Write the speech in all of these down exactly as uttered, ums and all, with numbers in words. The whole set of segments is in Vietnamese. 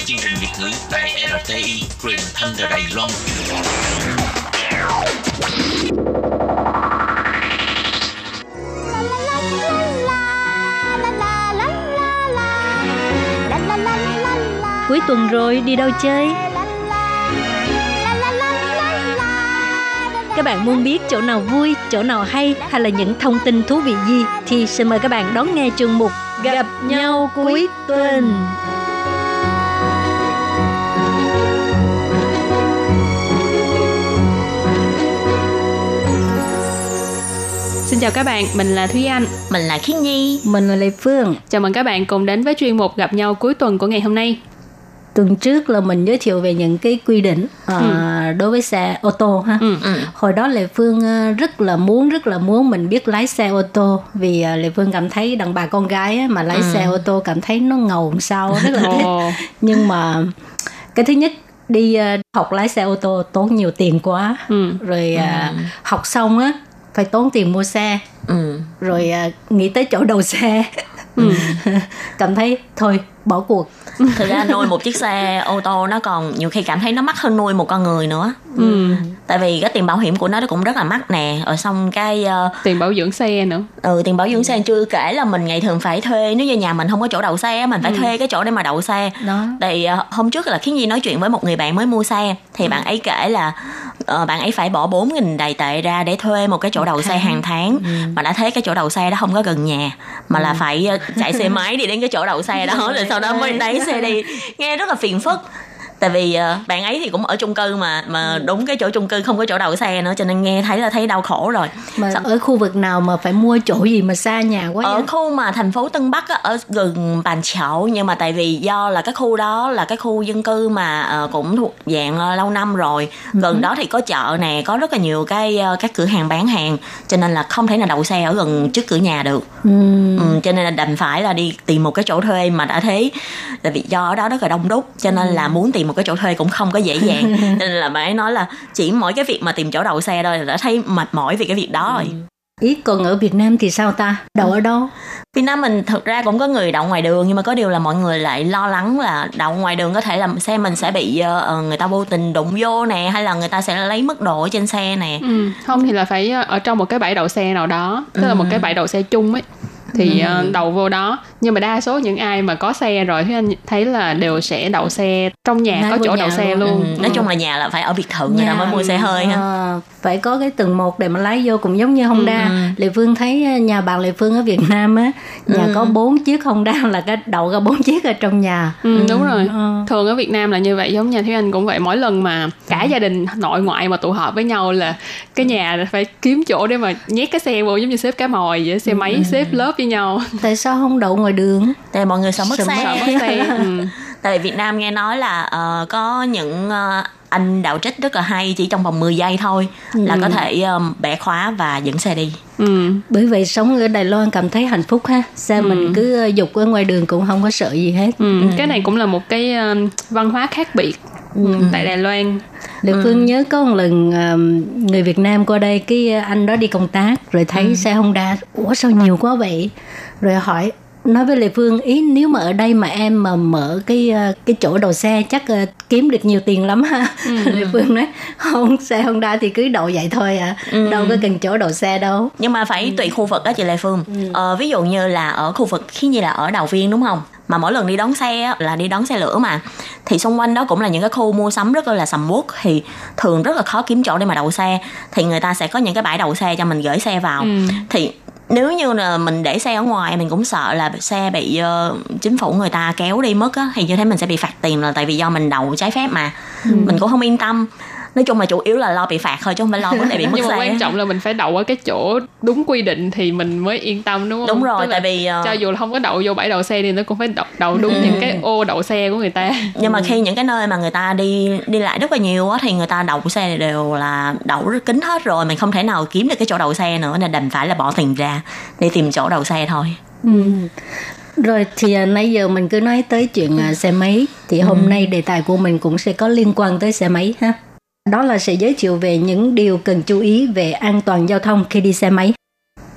nghe chương trình Việt ngữ tại rờ tê i truyền thanh từ Đài Loan. Cuối tuần rồi đi đâu chơi? Các bạn muốn biết chỗ nào vui, chỗ nào hay hay là những thông tin thú vị gì thì xin mời các bạn đón nghe chương mục Gặp, Gặp nhau cuối tuần. Xin chào các bạn, mình là Thúy Anh. Mình là Khí Nhi. Mình là Lệ Phương. Chào mừng các bạn cùng đến với chuyên mục Gặp nhau cuối tuần của ngày hôm nay. Tuần trước là mình giới thiệu về những cái quy định uh, ừ. đối với xe ô tô ha. Ừ, ừ. Hồi đó Lệ Phương rất là muốn, rất là muốn mình biết lái xe ô tô, vì Lệ Phương cảm thấy đàn bà con gái ấy, mà lái ừ. xe ô tô cảm thấy nó ngầu sao, rất là thích. Ồ. Nhưng mà cái thứ nhất, đi uh, học lái xe ô tô tốn nhiều tiền quá, ừ. rồi uh, ừ. học xong á phải tốn tiền mua xe, ừ. rồi uh, nghĩ tới chỗ đầu xe. Ừ. Cảm thấy thôi bỏ cuộc. Thực ra nuôi một chiếc xe ô tô nó còn nhiều khi cảm thấy nó mắc hơn nuôi một con người nữa. Ừ. Tại vì cái tiền bảo hiểm của nó cũng rất là mắc nè, rồi xong cái uh... tiền bảo dưỡng xe nữa. Ừ, tiền bảo dưỡng ừ. xe, chưa kể là mình ngày thường phải thuê, nếu như nhà mình không có chỗ đậu xe mình phải ừ. thuê cái chỗ để mà đậu xe. Đó. Thì uh, hôm trước là Khiến Nhi nói chuyện với một người bạn mới mua xe thì ừ. bạn ấy kể là uh, bạn ấy phải bỏ bốn nghìn Đài tệ ra để thuê một cái chỗ đậu xe hàng tháng, ừ. mà đã thấy cái chỗ đậu xe đó không có gần nhà mà ừ. là phải uh, chạy xe máy đi đến cái chỗ đậu xe đó rồi sau đó mới đẩy xe đi, nghe rất là phiền phức. Tại vì uh, bạn ấy thì cũng ở chung cư mà mà đúng cái chỗ chung cư không có chỗ đậu xe nữa, cho nên nghe thấy là thấy đau khổ rồi. Mà sao? Ở khu vực nào mà phải mua chỗ gì mà xa nhà quá? Ở vậy? Khu mà thành phố Tân Bắc á, ở gần Bàn Chậu, nhưng mà tại vì do là cái khu đó là cái khu dân cư mà uh, cũng thuộc dạng uh, lâu năm rồi, gần ừ. đó thì có chợ nè, có rất là nhiều cái uh, các cửa hàng bán hàng, cho nên là không thể nào đậu xe ở gần trước cửa nhà được. Ừ. Ừ, cho nên là đành phải là đi tìm một cái chỗ thuê, mà đã thấy tại vì do ở đó rất là đông đúc, cho nên ừ. là muốn tìm một cái chỗ thuê cũng không có dễ dàng. Nên là bạn ấy nói là chỉ mỗi cái việc mà tìm chỗ đậu xe thôi là đã thấy mệt mỏi vì cái việc đó rồi. Ý, còn ở Việt Nam thì sao ta? Đậu ở đâu? Việt Nam mình thực ra cũng có người đậu ngoài đường, nhưng mà có điều là mọi người lại lo lắng là đậu ngoài đường có thể là xe mình sẽ bị uh, người ta vô tình đụng vô nè, hay là người ta sẽ lấy mất đồ ở trên xe nè. Ừ. Không thì là phải ở trong một cái bãi đậu xe nào đó, tức ừ. là một cái bãi đậu xe chung ấy. Thì ừ. đậu vô đó. Nhưng mà đa số những ai mà có xe rồi thì anh thấy là đều sẽ đậu xe trong nhà, Nái có chỗ nhà đậu xe luôn, luôn. Ừ. Nói chung là nhà là phải ở biệt thự người ta mới mua xe hơi ha. À, phải có cái tầng một để mà lái vô, cũng giống như Honda. ừ. Lệ Phương thấy nhà bạn Lệ Phương ở Việt Nam á, nhà ừ. có bốn chiếc Honda là cái đậu ra bốn chiếc ở trong nhà. ừ, ừ. Đúng rồi, ừ. thường ở Việt Nam là như vậy, giống nhà Thúy Anh cũng vậy. Mỗi lần mà cả gia đình nội ngoại mà tụ họp với nhau là cái nhà phải kiếm chỗ để mà nhét cái xe vô, giống như xếp cá mòi vậy, xe máy ừ. xếp lớp với nhau. Tại sao không đậu ngoài đường? Tại mọi người sợ mất xe, sợ mất xe. ừ. Tại Việt Nam nghe nói là uh, có những uh, anh đạo trích rất là hay, chỉ trong vòng mười giây thôi ừ. là có thể um, bẻ khóa và dẫn xe đi. ừ. Bởi vậy sống ở Đài Loan cảm thấy hạnh phúc ha. Xe ừ. mình cứ dục ở ngoài đường cũng không có sợ gì hết. ừ. Ừ. Cái này cũng là một cái um, văn hóa khác biệt ừ. tại Đài Loan. Lệ Phương ừ. nhớ có một lần um, người Việt Nam qua đây, cái anh đó đi công tác rồi thấy ừ. xe Honda, ủa sao nhiều quá vậy, rồi hỏi, nói với Lệ Phương, ý nếu mà ở đây mà em mà mở cái cái chỗ đầu xe chắc uh, kiếm được nhiều tiền lắm ha. ừ. Lệ Phương nói không, xe Honda thì cứ đậu vậy thôi à, ừ. đâu có cần chỗ đậu xe đâu. Nhưng mà phải ừ. tùy khu vực đó chị Lệ Phương. ừ. Ờ, ví dụ như là ở khu vực khi như là ở Đào Viên đúng không, mà mỗi lần đi đón xe là đi đón xe lửa mà, thì xung quanh đó cũng là những cái khu mua sắm rất là sầm uất, thì thường rất là khó kiếm chỗ để mà đậu xe, thì người ta sẽ có những cái bãi đậu xe cho mình gửi xe vào. ừ. Thì nếu như là mình để xe ở ngoài mình cũng sợ là xe bị uh, chính phủ người ta kéo đi mất á, thì như thế mình sẽ bị phạt tiền, là tại vì do mình đậu trái phép mà. ừ. Mình cũng không yên tâm. Nói chung là chủ yếu là lo bị phạt thôi, chứ không phải lo vấn đề bị mất. Nhưng xe. Nhưng mà quan trọng là mình phải đậu ở cái chỗ đúng quy định thì mình mới yên tâm, đúng không? Đúng rồi, tại vì uh... cho dù là không có đậu vô bãi đậu xe thì nó cũng phải đậu, đậu đúng ừ. những cái ô đậu xe của người ta. Nhưng ừ. mà khi những cái nơi mà người ta đi đi lại rất là nhiều á, thì người ta đậu xe đều là đậu rất kín hết rồi, mình không thể nào kiếm được cái chỗ đậu xe nữa, nên đành phải là bỏ tiền ra để tìm chỗ đậu xe thôi. Ừ. Rồi thì à, nãy giờ mình cứ nói tới chuyện à, xe máy, thì hôm ừ. nay đề tài của mình cũng sẽ có liên quan tới xe máy ha. Đó là sẽ giới thiệu về những điều cần chú ý về an toàn giao thông khi đi xe máy.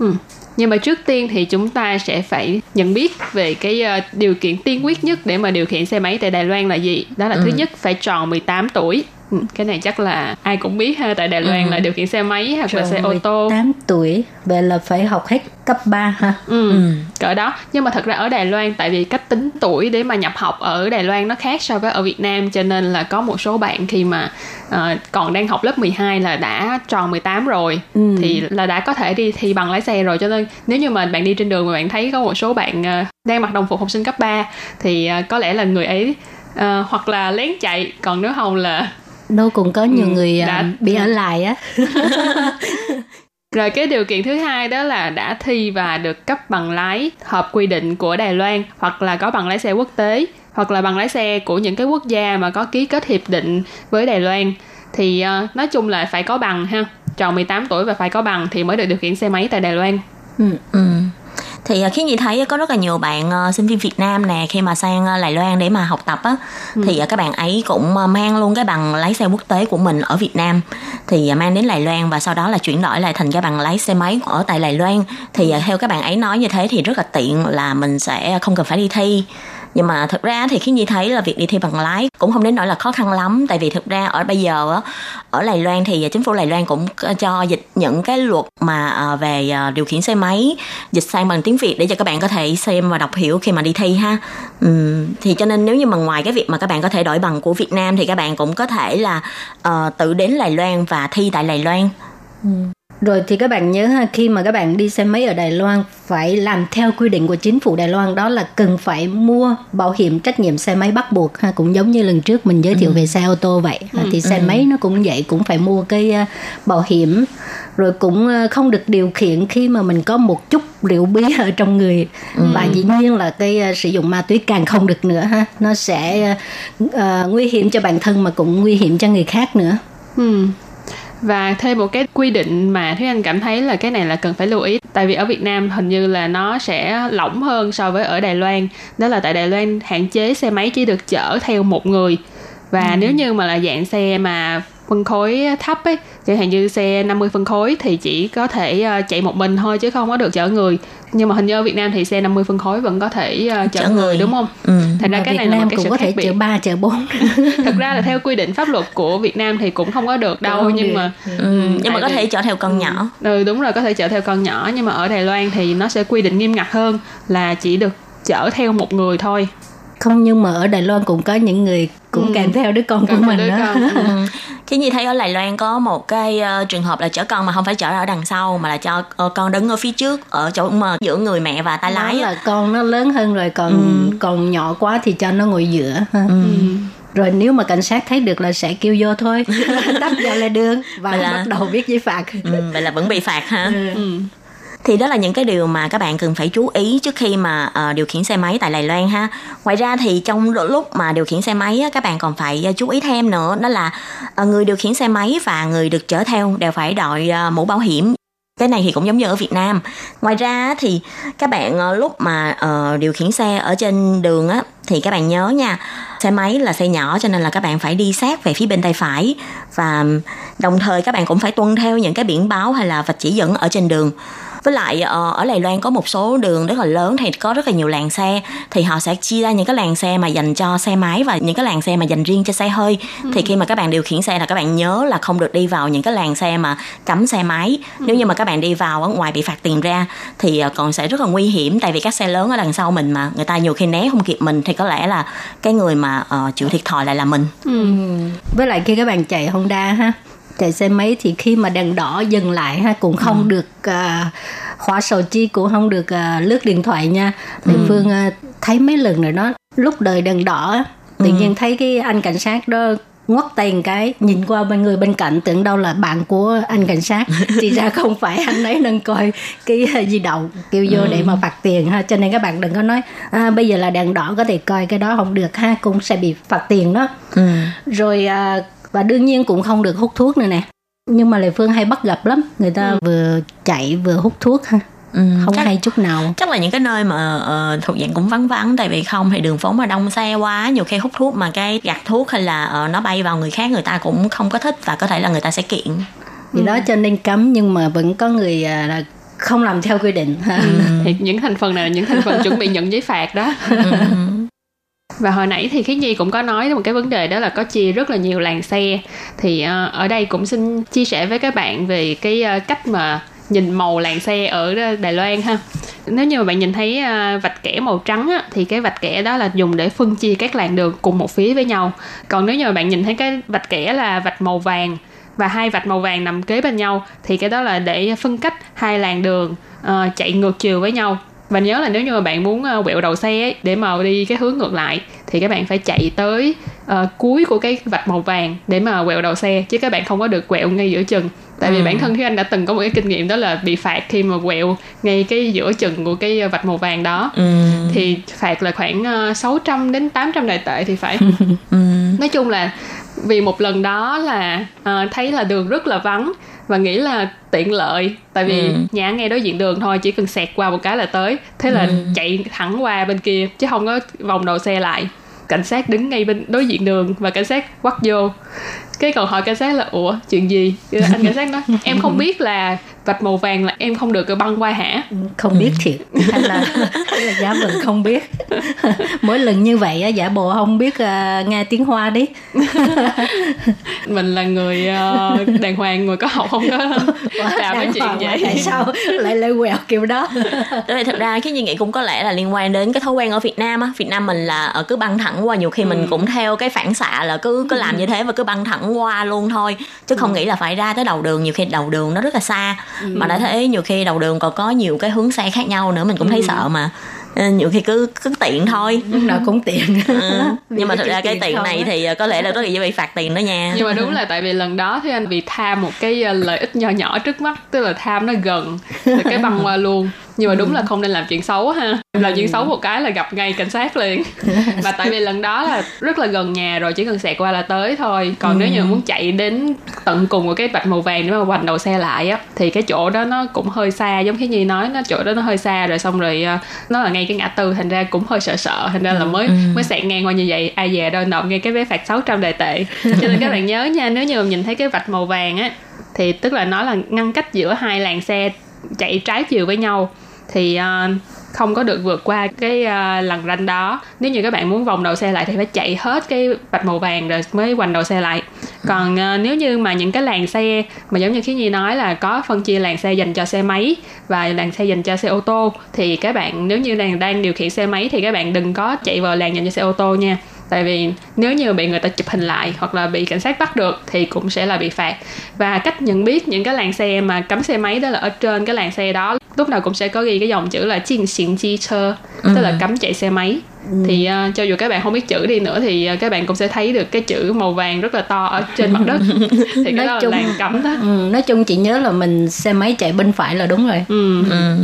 Ừ. Nhưng mà trước tiên thì chúng ta sẽ phải nhận biết về cái điều kiện tiên quyết nhất để mà điều khiển xe máy tại Đài Loan là gì. Đó là ừ. thứ nhất phải tròn mười tám tuổi. Ừ. Cái này chắc là ai cũng biết ha, tại Đài Loan ừ. là điều khiển xe máy hoặc tròn là xe ô tô. mười tám tuổi, vậy là phải học hết cấp ba ha. Ừ. ừ, cỡ đó. Nhưng mà thật ra ở Đài Loan, tại vì cách tính tuổi để mà nhập học ở Đài Loan nó khác so với ở Việt Nam, cho nên là có một số bạn khi mà uh, còn đang học lớp mười hai là đã tròn mười tám rồi, ừ. thì là đã có thể đi thi bằng lái xe rồi. Cho nên nếu như mà bạn đi trên đường mà bạn thấy có một số bạn uh, đang mặc đồng phục học sinh cấp ba thì uh, có lẽ là người ấy uh, hoặc là lén chạy, còn nếu không là đâu cũng có nhiều ừ, người đã... bị ở lại á. Rồi cái điều kiện thứ hai đó là đã thi và được cấp bằng lái hợp quy định của Đài Loan, hoặc là có bằng lái xe quốc tế, hoặc là bằng lái xe của những cái quốc gia mà có ký kết hiệp định với Đài Loan. Thì uh, nói chung là phải có bằng ha, tròn mười tám tuổi và phải có bằng thì mới được điều khiển xe máy tại Đài Loan. Ừ. ừ. Thì Khiến Nhi thấy có rất là nhiều bạn sinh viên Việt Nam nè, khi mà sang Đài Loan để mà học tập á, ừ. thì các bạn ấy cũng mang luôn cái bằng lái xe quốc tế của mình ở Việt Nam, thì mang đến Đài Loan và sau đó là chuyển đổi lại thành cái bằng lái xe máy ở tại Đài Loan. Thì theo các bạn ấy nói như thế thì rất là tiện, là mình sẽ không cần phải đi thi. Nhưng mà thực ra thì Khiến Nhi thấy là việc đi thi bằng lái cũng không đến nỗi là khó khăn lắm, tại vì thực ra ở bây giờ ở Đài Loan thì chính phủ Đài Loan cũng cho dịch những cái luật mà về điều khiển xe máy, dịch sang bằng tiếng Việt để cho các bạn có thể xem và đọc hiểu khi mà đi thi ha. Ừ, thì cho nên nếu như mà ngoài cái việc mà các bạn có thể đổi bằng của Việt Nam thì các bạn cũng có thể là uh, tự đến Đài Loan và thi tại Đài Loan. Ừ. Rồi thì các bạn nhớ ha, khi mà các bạn đi xe máy ở Đài Loan phải làm theo quy định của chính phủ Đài Loan, đó là cần phải mua bảo hiểm trách nhiệm xe máy bắt buộc ha, cũng giống như lần trước mình giới thiệu ừ. về xe ô tô vậy. Ừ. Thì xe ừ. máy nó cũng vậy, cũng phải mua cái bảo hiểm. Rồi cũng không được điều khiển khi mà mình có một chút rượu bia ở trong người. Ừ. Và dĩ nhiên là cái sử dụng ma túy càng không được nữa ha, nó sẽ uh, nguy hiểm cho bản thân mà cũng nguy hiểm cho người khác nữa. Ừ. Và thêm một cái quy định mà Thúy Anh cảm thấy là cái này là cần phải lưu ý, tại vì ở Việt Nam hình như là nó sẽ lỏng hơn so với ở Đài Loan. Đó là tại Đài Loan hạn chế xe máy chỉ được chở theo một người. Và ừ. nếu như mà là dạng xe mà phân khối thấp ấy, chẳng hạn như xe năm mươi phân khối thì chỉ có thể chạy một mình thôi chứ không có được chở người. Nhưng mà hình như ở Việt Nam thì xe năm mươi phân khối vẫn có thể uh, chở, chở người, người đúng không? Ừ. Thành ra cái Việt này Nam là một cái cũng sự có thể khác biệt. Chở ba, chở bốn. Thật ra là theo quy định pháp luật của Việt Nam thì cũng không có được đâu, nhưng được. Mà ừ. nhưng mà có vì... thể chở theo con ừ. nhỏ. Ừ đúng rồi, có thể chở theo con nhỏ, nhưng mà ở Đài Loan thì nó sẽ quy định nghiêm ngặt hơn là chỉ được chở theo một người thôi. Không, nhưng mà ở Đài Loan cũng có những người cũng ừ. kèm theo đứa con của mình đó. Ừ. Thế như thấy ở Đài Loan có một cái uh, trường hợp là chở con mà không phải chở ở đằng sau mà là cho uh, con đứng ở phía trước, ở chỗ mà giữa người mẹ và tay lái. Đó là con nó lớn hơn rồi, còn ừ. còn nhỏ quá thì cho nó ngồi giữa. Ha. Ừ. Rồi nếu mà cảnh sát thấy được là sẽ kêu vô thôi, tắt vào lề đường và là... bắt đầu viết giấy phạt. Ừ, vậy là vẫn bị phạt ha. Ừ. Ừ. Thì đó là những cái điều mà các bạn cần phải chú ý trước khi mà uh, điều khiển xe máy tại Đài Loan ha. Ngoài ra thì trong lúc mà điều khiển xe máy á, các bạn còn phải uh, chú ý thêm nữa, đó là uh, người điều khiển xe máy và người được chở theo đều phải đội uh, mũ bảo hiểm. Cái này thì cũng giống như ở Việt Nam. Ngoài ra thì các bạn uh, lúc mà uh, điều khiển xe ở trên đường á, thì các bạn nhớ nha, xe máy là xe nhỏ cho nên là các bạn phải đi sát về phía bên tay phải, và đồng thời các bạn cũng phải tuân theo những cái biển báo hay là vạch chỉ dẫn ở trên đường. Với lại ở Đài Loan có một số đường rất là lớn thì có rất là nhiều làn xe, thì họ sẽ chia ra những cái làn xe mà dành cho xe máy và những cái làn xe mà dành riêng cho xe hơi. Ừ. Thì khi mà các bạn điều khiển xe là các bạn nhớ là không được đi vào những cái làn xe mà cấm xe máy. Ừ. Nếu như mà các bạn đi vào, ở ngoài bị phạt tiền ra thì còn sẽ rất là nguy hiểm, tại vì các xe lớn ở đằng sau mình mà người ta nhiều khi né không kịp mình thì có lẽ là cái người mà uh, chịu thiệt thòi lại là mình. Ừ. Với lại khi các bạn chạy Honda ha, chạy xe máy thì khi mà đèn đỏ dừng lại ha, cũng không ừ. được uh, khóa sổ chi, cũng không được uh, lướt điện thoại nha. Lệ ừ. Phương uh, thấy mấy lần rồi đó, lúc đợi đèn đỏ tự ừ. nhiên thấy cái anh cảnh sát đó ngoắt tay một cái, nhìn qua bên người bên cạnh tưởng đâu là bạn của anh cảnh sát, thì ra không phải, anh ấy đang coi cái di động, kêu vô ừ. để mà phạt tiền ha. Cho nên các bạn đừng có nói à, bây giờ là đèn đỏ có thể coi cái đó, không được ha, cũng sẽ bị phạt tiền đó. Ừ. Rồi uh, và đương nhiên cũng không được hút thuốc nữa nè. Nhưng mà Lệ Phương hay bắt gặp lắm, người ta ừ. vừa chạy vừa hút thuốc ha. Ừ, không chắc, hay chút nào. Chắc là những cái nơi mà uh, thuộc dạng cũng vắng vắng, tại vì không thì đường phố mà đông xe quá, nhiều khi hút thuốc mà cái gạt thuốc hay là uh, nó bay vào người khác, người ta cũng không có thích và có thể là người ta sẽ kiện. Vì ừ. đó cho nên cấm, nhưng mà vẫn có người uh, không làm theo quy định. Ừ. Những thành phần này là những thành phần chuẩn bị nhận giấy phạt đó. Và hồi nãy thì Khí Nhi cũng có nói một cái vấn đề đó là có chia rất là nhiều làn xe. Thì ở đây cũng xin chia sẻ với các bạn về cái cách mà nhìn màu làn xe ở Đài Loan ha. Nếu như mà bạn nhìn thấy vạch kẻ màu trắng á, thì cái vạch kẻ đó là dùng để phân chia các làn đường cùng một phía với nhau. Còn nếu như mà bạn nhìn thấy cái vạch kẻ là vạch màu vàng và hai vạch màu vàng nằm kế bên nhau thì cái đó là để phân cách hai làn đường uh, chạy ngược chiều với nhau. Và nhớ là nếu như mà bạn muốn quẹo đầu xe ấy, để mà đi cái hướng ngược lại thì các bạn phải chạy tới uh, cuối của cái vạch màu vàng để mà quẹo đầu xe, chứ các bạn không có được quẹo ngay giữa chừng. Tại vì ừ. bản thân Thúy Anh đã từng có một cái kinh nghiệm đó là bị phạt khi mà quẹo ngay cái giữa chừng của cái vạch màu vàng đó. Ừ. Thì phạt là khoảng sáu trăm đến tám trăm đài tệ thì phải. Ừ. Nói chung là vì một lần đó là uh, thấy là đường rất là vắng và nghĩ là tiện lợi, tại vì ừ. nhà ngay đối diện đường thôi, chỉ cần xẹt qua một cái là tới. Thế là ừ. chạy thẳng qua bên kia chứ không có vòng đầu xe lại. Cảnh sát đứng ngay bên đối diện đường và cảnh sát quắt vô. Cái còn hỏi cảnh sát là ủa chuyện gì? Anh cảnh sát nói em không biết là vạch màu vàng là em không được băng qua hả? Không biết thiệt, hay là, hay là giả vờ không biết. Mỗi lần như vậy giả bộ không biết nghe tiếng Hoa đi. Mình là người đàng hoàng, người có học không có làm cái chuyện vậy. Tại sao lại lại quẹo kiểu đó? Tại thật ra cái suy nghĩ cũng có lẽ là liên quan đến cái thói quen ở Việt Nam á. Việt Nam mình là ở cứ băng thẳng qua, nhiều khi mình cũng theo cái phản xạ là cứ cứ làm như thế và cứ băng thẳng qua luôn thôi, chứ không nghĩ là phải ra tới đầu đường. Nhiều khi đầu đường nó rất là xa. Ừ. Mà đã thấy nhiều khi đầu đường còn có nhiều cái hướng xe khác nhau nữa, mình cũng thấy ừ. sợ mà. Nhiều khi cứ cứ tiện thôi. Lúc nào cũng tiện. Ừ. Nhưng mà thật ra cái tiện này đó thì có lẽ là có bị phạt tiền đó nha. Nhưng mà đúng là tại vì lần đó thì anh bị tham một cái lợi ích nho nhỏ trước mắt, tức là tham nó gần thì cái băng qua luôn. Nhưng mà đúng là không nên làm chuyện xấu ha. Làm chuyện xấu một cái là gặp ngay cảnh sát liền. Mà tại vì lần đó là rất là gần nhà rồi, chỉ cần xẹt qua là tới thôi. Còn ừ. nếu như muốn chạy đến tận cùng của cái vạch màu vàng để mà quành đầu xe lại á, thì cái chỗ đó nó cũng hơi xa, giống Khí Nhi nói, nó chỗ đó nó hơi xa rồi, xong rồi nó là ngay cái ngã tư, thành ra cũng hơi sợ sợ, thành ra là mới ừ. mới xẹt ngang qua như vậy. Ai về đâu nộp ngay cái vé phạt sáu trăm đài tệ. Cho nên các bạn nhớ nha, nếu như nhìn thấy cái vạch màu vàng á thì tức là nó là ngăn cách giữa hai làn xe chạy trái chiều với nhau, thì uh, không có được vượt qua cái uh, lằn ranh đó. Nếu như các bạn muốn vòng đầu xe lại thì phải chạy hết cái vạch màu vàng rồi mới quành đầu xe lại. Còn uh, nếu như mà những cái làn xe mà giống như Khí Nhi nói là có phân chia làn xe dành cho xe máy và làn xe dành cho xe ô tô, thì các bạn nếu như đang, đang điều khiển xe máy thì các bạn đừng có chạy vào làn dành cho xe ô tô nha. Tại vì nếu như bị người ta chụp hình lại hoặc là bị cảnh sát bắt được thì cũng sẽ là bị phạt. Và cách nhận biết những cái làn xe mà cấm xe máy đó là ở trên cái làn xe đó lúc nào cũng sẽ có ghi cái dòng chữ là chiên xịn chi chơ, tức là cấm chạy xe máy. Ừ. Thì uh, cho dù các bạn không biết chữ đi nữa thì uh, các bạn cũng sẽ thấy được cái chữ màu vàng rất là to ở trên mặt đất. Thì cái nói đó chung, là làn cấm đó. Ừ, nói chung chị nhớ là mình xe máy chạy bên phải là đúng rồi. Ừ. Ừ.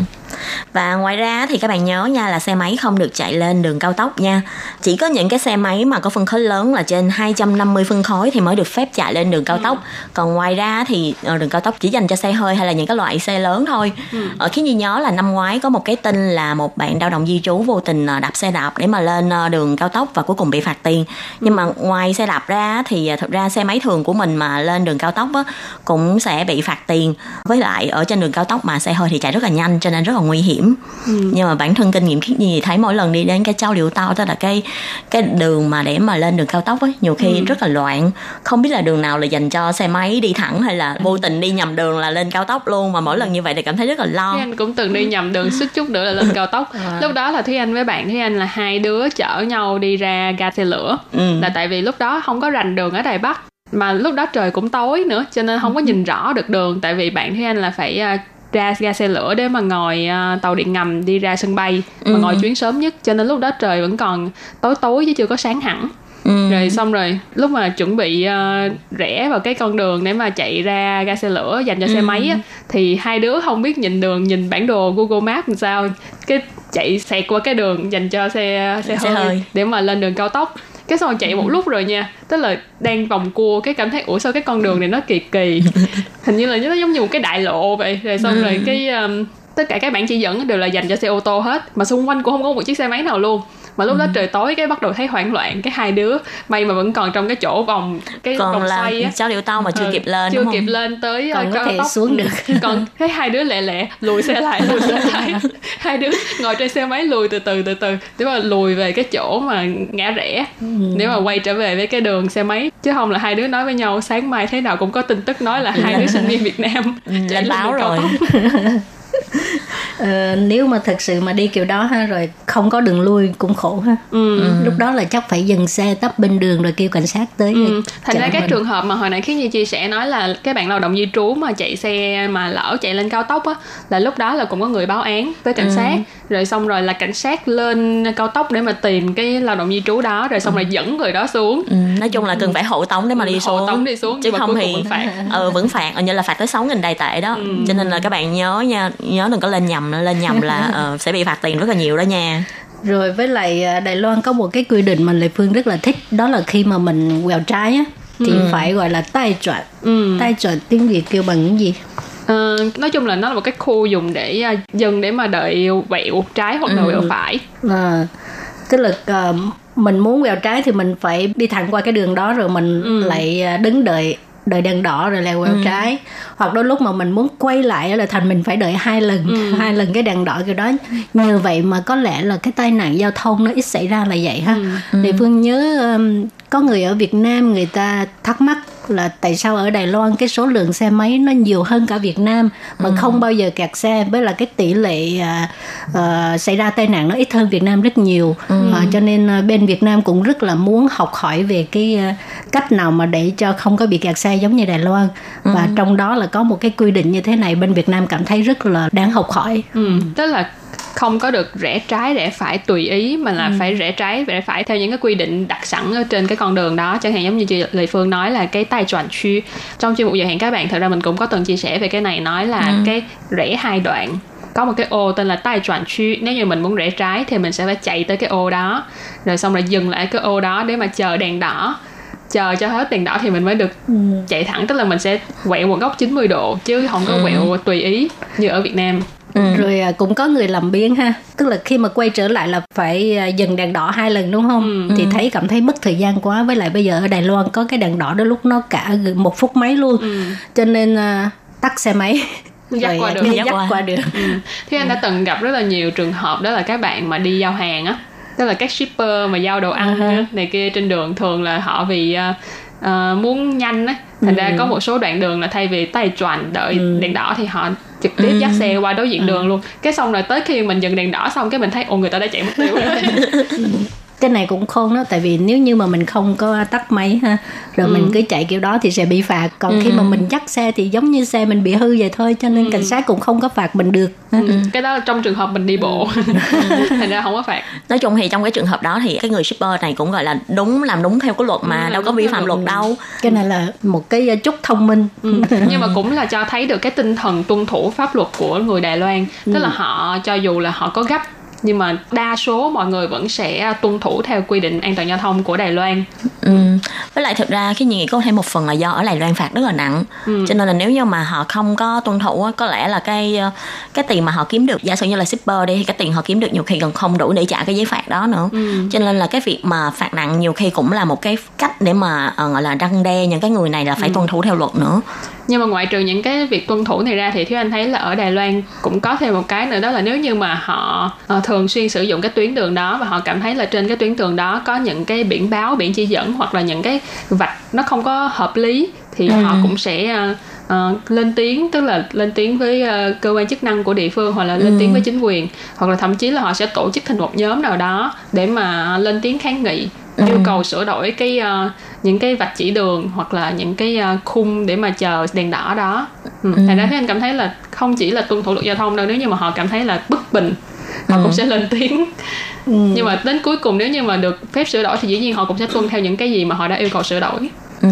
Và ngoài ra thì các bạn nhớ nha là xe máy không được chạy lên đường cao tốc nha. Chỉ có những cái xe máy mà có phân khối lớn là trên hai trăm năm mươi phân khối thì mới được phép chạy lên đường cao ừ. tốc. Còn ngoài ra thì đường cao tốc chỉ dành cho xe hơi hay là những cái loại xe lớn thôi. Ừ. Ở Khiến Nhi nhớ là năm ngoái có một cái tin là một bạn lao động di trú vô tình đạp xe đạp để mà lên đường cao tốc và cuối cùng bị phạt tiền. Nhưng mà ngoài xe đạp ra thì thật ra xe máy thường của mình mà lên đường cao tốc á, cũng sẽ bị phạt tiền. Với lại ở trên đường cao tốc mà xe hơi thì chạy rất là nhanh cho nên rất là nguy hiểm. Ừ. Nhưng mà bản thân kinh nghiệm Khiết Nhi thấy mỗi lần đi đến cái Châu Liễu Tao, tức là cái cái đường mà để mà lên đường cao tốc ấy, nhiều khi ừ. rất là loạn, không biết là đường nào là dành cho xe máy đi thẳng hay là vô tình đi nhầm đường là lên cao tốc luôn. Mà mỗi lần như vậy thì cảm thấy rất là lo. Thúy Anh cũng từng đi nhầm đường suýt chút nữa là lên cao tốc. À. Lúc đó là Thúy Anh với bạn Thúy Anh là hai đứa chở nhau đi ra ga xe lửa. Ừ. Là tại vì lúc đó không có rành đường ở Đài Bắc, mà lúc đó trời cũng tối nữa cho nên không có nhìn rõ được đường. Tại vì bạn Thúy Anh là phải ra ga xe lửa để mà ngồi uh, tàu điện ngầm đi ra sân bay mà ừ. ngồi chuyến sớm nhất, cho nên lúc đó trời vẫn còn tối tối chứ chưa có sáng hẳn. Ừ. Rồi xong rồi lúc mà chuẩn bị uh, rẽ vào cái con đường để mà chạy ra ga xe lửa dành cho ừ. xe máy á, thì hai đứa không biết nhìn đường, nhìn bản đồ Google Maps làm sao, cái chạy xẹt qua cái đường dành cho xe xe, xe hơi, hơi để mà lên đường cao tốc. Cái xong chạy một lúc rồi nha, tức là đang vòng cua cái cảm thấy ủa sao cái con đường này nó kỳ kỳ, hình như là nó giống như một cái đại lộ vậy. Rồi xong rồi cái um, tất cả các bạn chỉ dẫn đều là dành cho xe ô tô hết, mà xung quanh cũng không có một chiếc xe máy nào luôn. mà lúc ừ. đó trời tối cái bắt đầu thấy hoảng loạn, cái hai đứa may mà vẫn còn trong cái chỗ vòng cái còn vòng xoay á, cháu Liễu Tao mà chưa ừ, kịp lên chưa kịp lên tới còn có thể tóc, xuống được còn thấy hai đứa lẹ lẹ lùi xe lại lùi xe lại hai đứa ngồi trên xe máy lùi từ từ từ từ để mà lùi về cái chỗ mà ngã rẽ ừ. để mà quay trở về với cái đường xe máy, chứ không là hai đứa nói với nhau sáng mai thế nào cũng có tin tức nói là hai đứa sinh viên Việt Nam ừ, lên báo rồi. Ờ, nếu mà thật sự mà đi kiểu đó ha, rồi không có đường lui cũng khổ ha. Ừ. Ừ. Lúc đó là chắc phải dừng xe tấp bên đường rồi kêu cảnh sát tới. Ừ. Thành ra các mình. Trường hợp mà hồi nãy Khí Nhi chia sẻ nói là các bạn lao động di trú mà chạy xe mà lỡ chạy lên cao tốc á, là lúc đó là cũng có người báo án tới cảnh ừ. sát, rồi xong rồi là cảnh sát lên cao tốc để mà tìm cái lao động di trú đó, rồi xong ừ. rồi dẫn người đó xuống. Ừ. Nói chung là cần phải hộ tống để mà đi xuống. Hộ tống đi xuống chứ không thì vẫn phạt. Ừ, vẫn phạt, hình như là phạt tới sáu nghìn Đài tệ đó. Ừ. Cho nên là các bạn nhớ nha, nhớ đừng có lên nhầm, lên nhầm là uh, sẽ bị phạt tiền rất là nhiều đó nha. Rồi với lại Đài Loan có một cái quy định mà Lệ Phương rất là thích, đó là khi mà mình quẹo trái á thì ừ. phải gọi là tai trọn. Ừ. Tai trọn tiếng Việt kêu bằng cái gì? Uh, nói chung là nó là một cái khu dùng để uh, dừng để mà đợi quẹo trái hoặc là ừ. quẹo phải. À, tức là uh, mình muốn quẹo trái thì mình phải đi thẳng qua cái đường đó rồi mình ừ. lại đứng đợi. Đợi đèn đỏ rồi lại quẹo ừ. trái. Hoặc đôi lúc mà mình muốn quay lại là thành mình phải đợi hai lần ừ. hai lần cái đèn đỏ kiểu đó. Như vậy mà có lẽ là cái tai nạn giao thông nó ít xảy ra là vậy ha. Ừ. Thì Phương nhớ um, có người ở Việt Nam người ta thắc mắc là tại sao ở Đài Loan cái số lượng xe máy nó nhiều hơn cả Việt Nam mà ừ. không bao giờ kẹt xe, với là cái tỷ lệ uh, uh, xảy ra tai nạn nó ít hơn Việt Nam rất nhiều. Ừ. Uh, cho nên uh, bên Việt Nam cũng rất là muốn học hỏi về cái uh, cách nào mà để cho không có bị kẹt xe giống như Đài Loan. Ừ. Và trong đó là có một cái quy định như thế này, bên Việt Nam cảm thấy rất là đáng học hỏi. Ừ. Tức là không có được rẽ trái rẽ phải tùy ý mà là ừ. phải rẽ trái rẽ phải theo những cái quy định đặt sẵn ở trên cái con đường đó, chẳng hạn giống như chị Lệ Phương nói là cái tai trọn chu. Trong chuyên mục giờ hẹn các bạn, thật ra mình cũng có từng chia sẻ về cái này, nói là ừ. cái rẽ hai đoạn có một cái ô tên là tai trọn chu, nếu như mình muốn rẽ trái thì mình sẽ phải chạy tới cái ô đó rồi xong rồi dừng lại cái ô đó để mà chờ đèn đỏ, chờ cho hết đèn đỏ thì mình mới được ừ. chạy thẳng, tức là mình sẽ quẹo một góc chín mươi độ chứ không có ừ. quẹo tùy ý như ở Việt Nam. Ừ. Rồi cũng có người làm biếng ha, tức là khi mà quay trở lại là phải dừng đèn đỏ hai lần đúng không? Ừ. Thì thấy cảm thấy mất thời gian quá, với lại bây giờ ở Đài Loan có cái đèn đỏ đó lúc nó cả một phút mấy luôn. Ừ. Cho nên uh, tắt xe máy dắt qua đường, dắt qua, qua đường. Ừ. Thì anh đã từng gặp rất là nhiều trường hợp đó là các bạn mà đi giao hàng á, tức là các shipper mà giao đồ ăn uh-huh. này kia trên đường, thường là họ vì uh, uh, muốn nhanh á, thành ừ. ra có một số đoạn đường là thay vì tay tròn đợi ừ. đèn đỏ thì họ trực tiếp ừ. dắt xe qua đối diện ừ. đường luôn, cái xong rồi tới khi mình dừng đèn đỏ xong cái mình thấy ồ người ta đã chạy mất tiêu rồi. Cái này cũng khôn đó, tại vì nếu như mà mình không có tắt máy ha rồi ừ. mình cứ chạy kiểu đó thì sẽ bị phạt, còn ừ. khi mà mình dắt xe thì giống như xe mình bị hư vậy thôi, cho nên ừ. cảnh sát cũng không có phạt mình được. Ừ. Ừ. Cái đó là trong trường hợp mình đi bộ thành ra không có phạt. Nói chung thì trong cái trường hợp đó thì cái người shipper này cũng gọi là đúng, làm đúng theo cái luật mà ừ, đâu có vi phạm luật đâu. Cái này là một cái chút thông minh. Ừ. Nhưng mà cũng là cho thấy được cái tinh thần tuân thủ pháp luật của người Đài Loan, tức ừ. là họ cho dù là họ có gấp nhưng mà đa số mọi người vẫn sẽ tuân thủ theo quy định an toàn giao thông của Đài Loan. Ừ. Với lại thực ra cái nghĩ có thêm một phần là do ở Đài Loan phạt rất là nặng, ừ. cho nên là nếu như mà họ không có tuân thủ có lẽ là cái cái tiền mà họ kiếm được, giả sử như là shipper đi thì cái tiền họ kiếm được nhiều khi gần không đủ để trả cái giấy phạt đó nữa. Ừ. Cho nên là cái việc mà phạt nặng nhiều khi cũng là một cái cách để mà gọi là răn đe những cái người này là phải ừ. tuân thủ theo luật nữa. Nhưng mà ngoại trừ những cái việc tuân thủ này ra thì Thúy Anh thấy là ở Đài Loan cũng có thêm một cái nữa, đó là nếu như mà họ uh, thường xuyên sử dụng cái tuyến đường đó và họ cảm thấy là trên cái tuyến đường đó có những cái biển báo, biển chỉ dẫn hoặc là những cái vạch nó không có hợp lý thì ừ. họ cũng sẽ uh, uh, lên tiếng, tức là lên tiếng với uh, cơ quan chức năng của địa phương hoặc là lên ừ. tiếng với chính quyền, hoặc là thậm chí là họ sẽ tổ chức thành một nhóm nào đó để mà lên tiếng kháng nghị, yêu ừ. cầu sửa đổi cái uh, những cái vạch chỉ đường hoặc là những cái uh, khung để mà chờ đèn đỏ đó. Ừ. Ừ. Thành ra thì anh cảm thấy là không chỉ là tuân thủ luật giao thông đâu, nếu như mà họ cảm thấy là bất bình họ ừ. cũng sẽ lên tiếng. Ừ. Nhưng mà đến cuối cùng nếu như mà được phép sửa đổi thì dĩ nhiên họ cũng sẽ tuân theo những cái gì mà họ đã yêu cầu sửa đổi. Ừ.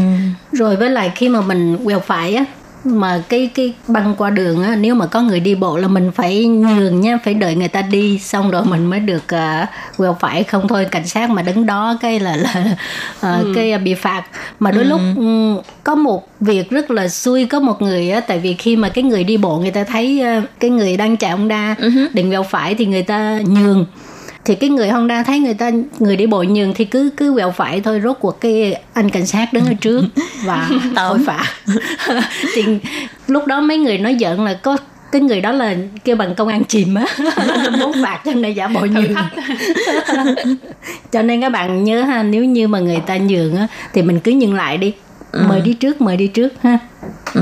Rồi với lại khi mà mình quẹo phải á, mà cái cái băng qua đường á, nếu mà có người đi bộ là mình phải nhường nha, phải đợi người ta đi xong rồi mình mới được uh, quẹo phải, không thôi cảnh sát mà đứng đó cái là, là uh, ừ. cái bị phạt. Mà đôi ừ. lúc um, có một việc rất là xui, có một người á, tại vì khi mà cái người đi bộ người ta thấy uh, cái người đang chạy ông đa ừ. định quẹo phải thì người ta nhường. thì cái người Honda thấy người ta người đi bộ nhường thì cứ cứ quẹo phải thôi, rốt cuộc cái anh cảnh sát đứng ở trước và tội phạm. Thì lúc đó mấy người nói giận là có cái người đó là kêu bằng công an chìm á, muốn phạt cho nên giả bộ nhường. Cho nên các bạn nhớ ha, nếu như mà người ta nhường á thì mình cứ nhường lại đi, mời ừ. đi trước, mời đi trước ha. Ừ.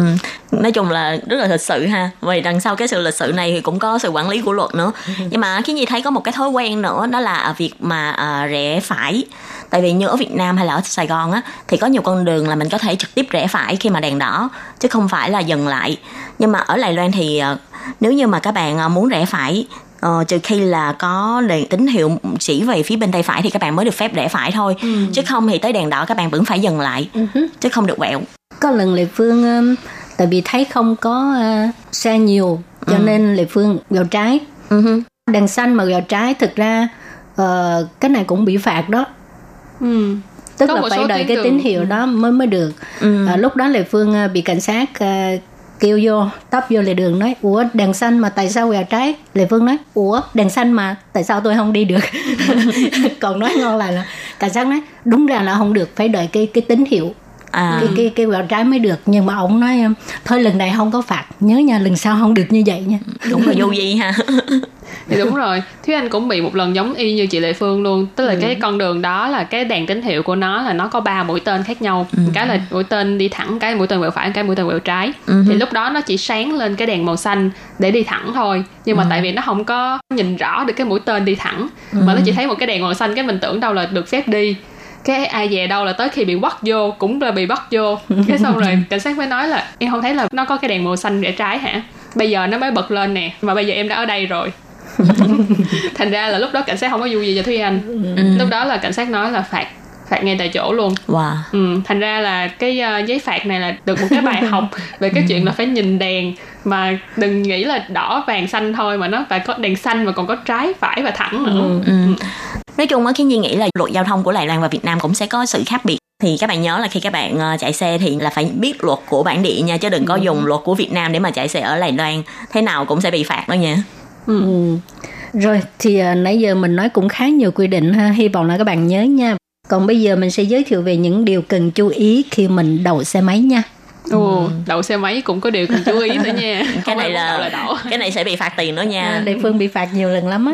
Nói chung là rất là lịch sự ha. Vậy đằng sau cái sự lịch sự này thì cũng có sự quản lý của luật nữa. Nhưng mà Khí Nhi thấy có một cái thói quen nữa, đó là việc mà à, rẽ phải. Tại vì như ở Việt Nam hay là ở Sài Gòn á, thì có nhiều con đường là mình có thể trực tiếp rẽ phải khi mà đèn đỏ, chứ không phải là dừng lại. Nhưng mà ở Đài Loan thì à, nếu như mà các bạn muốn rẽ phải, Ờ, trừ khi là có đèn tín hiệu chỉ về phía bên tay phải thì các bạn mới được phép rẽ phải thôi, ừ. chứ không thì tới đèn đỏ các bạn vẫn phải dừng lại, uh-huh. chứ không được quẹo. Có lần Lệ Phương tại vì thấy không có uh, xe nhiều cho ừ. nên Lệ Phương quẹo trái, uh-huh. đèn xanh mà quẹo trái thực ra uh, cái này cũng bị phạt đó, ừ. tức có là phải đợi cái tín hiệu đó mới mới được. Ừ. À, lúc đó Lệ Phương uh, bị cảnh sát uh, kêu vô, tấp vô lề đường nói ủa đèn xanh mà tại sao quẹo trái. Lệ Phương nói ủa đèn xanh mà tại sao tôi không đi được. Còn nói ngon lành là cảnh sát nói đúng ra là không được, phải đợi cái cái tín hiệu à. cái cái cái quẹo trái mới được. Nhưng mà ông nói thôi lần này không có phạt, nhớ nha lần sau không được như vậy nha. Đúng là vô vi ha. Thì đúng rồi, Thúy Anh cũng bị một lần giống y như chị Lệ Phương luôn. Tức là ừ. cái con đường đó là cái đèn tín hiệu của nó là nó có ba mũi tên khác nhau, ừ. cái là mũi tên đi thẳng, cái mũi tên quẹo phải, cái mũi tên quẹo trái, ừ. thì lúc đó nó chỉ sáng lên cái đèn màu xanh để đi thẳng thôi. Nhưng mà ừ. tại vì nó không có nhìn rõ được cái mũi tên đi thẳng, ừ. mà nó chỉ thấy một cái đèn màu xanh, cái mình tưởng đâu là được phép đi, cái ai về đâu là tới khi bị quắt vô, cũng là bị bắt vô. Cái xong rồi cảnh sát mới nói là em không thấy là nó có cái đèn màu xanh rẽ trái hả, bây giờ nó mới bật lên nè, mà bây giờ em đã ở đây rồi. Thành ra là lúc đó cảnh sát không có vui gì cho Thúy Anh, ừ. lúc đó là cảnh sát nói là phạt phạt ngay tại chỗ luôn. Wow. Ừ, thành ra là cái uh, giấy phạt này là được một cái bài học về cái chuyện là phải nhìn đèn, mà đừng nghĩ là đỏ vàng xanh thôi, mà nó phải có đèn xanh mà còn có trái phải và thẳng nữa. Ừ. Ừ. Nói chung á, Khí Nhi nghĩ là luật giao thông của Đài Loan và Việt Nam cũng sẽ có sự khác biệt. Thì các bạn nhớ là khi các bạn chạy xe thì là phải biết luật của bản địa nha, chứ đừng có dùng luật của Việt Nam để mà chạy xe ở Đài Loan, thế nào cũng sẽ bị phạt đó nha. Ừ. Ừ. Rồi thì à, nãy giờ mình nói cũng khá nhiều quy định ha, hy vọng là các bạn nhớ nha. Còn bây giờ mình sẽ giới thiệu về những điều cần chú ý khi mình đậu xe máy nha. Ồ, ừ. đậu xe máy cũng có điều cần chú ý nữa nha. Cái không này là, là đậu. Cái này sẽ bị phạt tiền nữa nha. À, Lệ Phương bị phạt nhiều lần lắm á.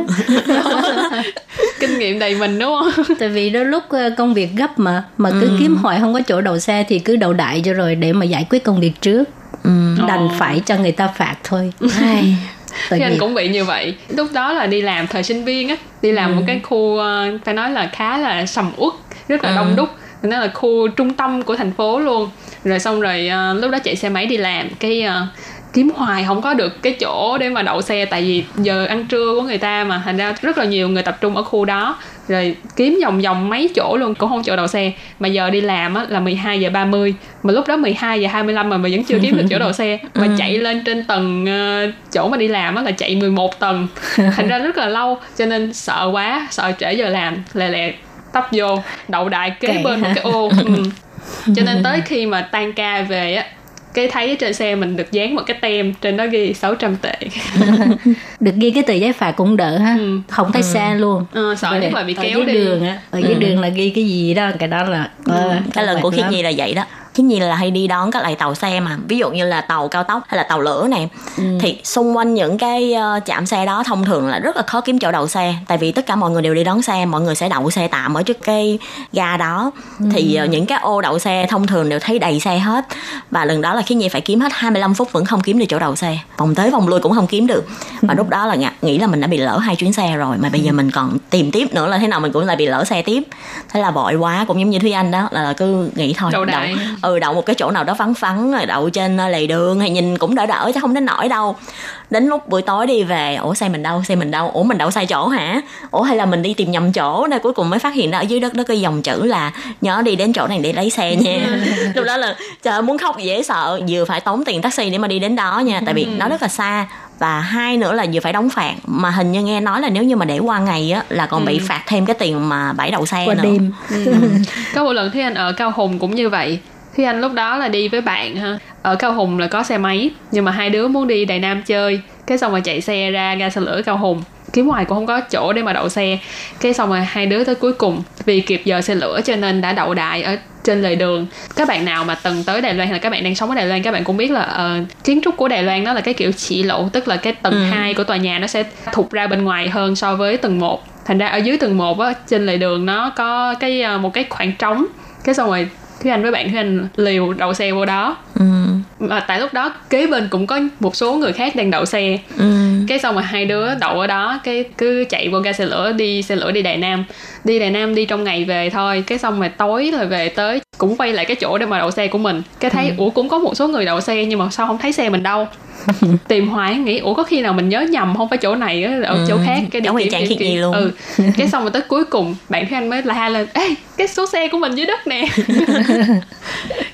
Kinh nghiệm đầy mình đúng không? Tại vì đôi lúc công việc gấp mà mà cứ ừ. kiếm hoài không có chỗ đậu xe thì cứ đậu đại cho rồi để mà giải quyết công việc trước. Ừ. Đành oh. phải cho người ta phạt thôi. Ai. Thì anh cũng bị như vậy. Lúc đó là đi làm thời sinh viên á, đi làm ừ. một cái khu phải nói là khá là sầm uất, rất là ừ. đông đúc, nó là khu trung tâm của thành phố luôn. Rồi xong rồi lúc đó chạy xe máy đi làm, cái kiếm hoài không có được cái chỗ để mà đậu xe, tại vì giờ ăn trưa của người ta mà, thành ra rất là nhiều người tập trung ở khu đó. Rồi kiếm vòng vòng mấy chỗ luôn cũng không chỗ đậu xe. Mà giờ đi làm á, là mười hai giờ ba mươi, mà lúc đó mười hai giờ hai mươi lăm mà mình vẫn chưa kiếm được chỗ đậu xe. Mà chạy lên trên tầng chỗ mà đi làm á, là chạy mười một tầng, thành ra rất là lâu. Cho nên sợ quá, sợ trễ giờ làm, lẹ lẹ tấp vô đậu đại kế Kệ bên hả? Một cái ô. ừ. Cho nên tới khi mà tan ca về á, cái thấy trên xe mình được dán một cái tem trên đó ghi sáu trăm tệ. Được ghi cái tờ giấy phạt cũng đỡ ha. ừ. Không thấy ừ. xa luôn. ừ, Sợ nhất là bị kéo dưới đi đường á. Ở dưới ừ. đường là ghi cái gì đó, cái đó là ừ. ờ, cái lần của Khí Nhi là vậy đó. Khí Nhi là hay đi đón các loại tàu xe mà, ví dụ như là tàu cao tốc hay là tàu lửa này, ừ. thì xung quanh những cái trạm xe đó thông thường là rất là khó kiếm chỗ đậu xe. Tại vì tất cả mọi người đều đi đón xe, mọi người sẽ đậu xe tạm ở trước cái ga đó. ừ. Thì những cái ô đậu xe thông thường đều thấy đầy xe hết. Và lần đó là Khí Nhi phải kiếm hết hai mươi lăm phút vẫn không kiếm được chỗ đậu xe, vòng tới vòng lui cũng không kiếm được. Và lúc đó là nghĩ là mình đã bị lỡ hai chuyến xe rồi, mà bây giờ mình còn tìm tiếp nữa là thế nào mình cũng lại bị lỡ xe tiếp. Thế là vội quá, cũng giống như Thúy Anh đó, là cứ nghĩ thôi đậu đại. Ừ, đậu một cái chỗ nào đó vắng vắng, đậu trên lề đường hay nhìn cũng đỡ đỡ chứ không đến nỗi đâu. Đến lúc buổi tối đi về, ủa xe mình đâu, xe mình đâu, ủa mình đậu sai chỗ hả, ủa hay là mình đi tìm nhầm chỗ. Nên cuối cùng mới phát hiện ra ở dưới đất nó cái dòng chữ là nhớ đi đến chỗ này để lấy xe nha. Lúc đó là trời muốn khóc dễ sợ, vừa phải tốn tiền taxi để mà đi đến đó nha, tại vì nó rất là xa. Và hai nữa là vừa phải đóng phạt, mà hình như nghe nói là nếu như mà để qua ngày á là còn ừ. bị phạt thêm cái tiền mà bãi đậu xe qua nữa. Đêm. Ừ. Có một lần Thúy Anh ở Cao Hùng cũng như vậy. Thúy Anh lúc đó là đi với bạn ha. Ở Cao Hùng là có xe máy, nhưng mà hai đứa muốn đi Đài Nam chơi, cái xong rồi chạy xe ra ga xe lửa Cao Hùng. kiếm hoài cũng không có chỗ để mà đậu xe. Cái xong rồi hai đứa tới cuối cùng, vì kịp giờ xe lửa cho nên đã đậu đại ở trên lề đường. Các bạn nào mà từng tới Đài Loan hay là các bạn đang sống ở Đài Loan, các bạn cũng biết là uh, kiến trúc của Đài Loan nó là cái kiểu chỉ lộ, tức là cái tầng ừ. hai của tòa nhà nó sẽ thụt ra bên ngoài hơn so với tầng một. Thành ra ở dưới tầng một á, trên lề đường nó có cái uh, một cái khoảng trống. Cái xong rồi Thúy Anh với bạn Thúy Anh liều đậu xe vô đó. ừ. Mà tại lúc đó kế bên cũng có một số người khác đang đậu xe. ừ. Cái xong mà hai đứa đậu ở đó, cái cứ chạy vô ga xe lửa, đi xe lửa đi Đài Nam. Đi Đài Nam đi trong ngày về thôi. Cái xong mà tối rồi về tới cũng quay lại cái chỗ để mà đậu xe của mình. Cái thấy ừ. ủa cũng có một số người đậu xe nhưng mà sao không thấy xe mình đâu. Tìm hoài nghĩ ủa có khi nào mình nhớ nhầm không, phải chỗ này ở ừ. chỗ khác. Cái điểm kiểm gì kì... luôn. Ừ. Cái xong rồi tới cuối cùng bạn Thúy Anh mới la lên: "Ê, cái số xe của mình dưới đất nè."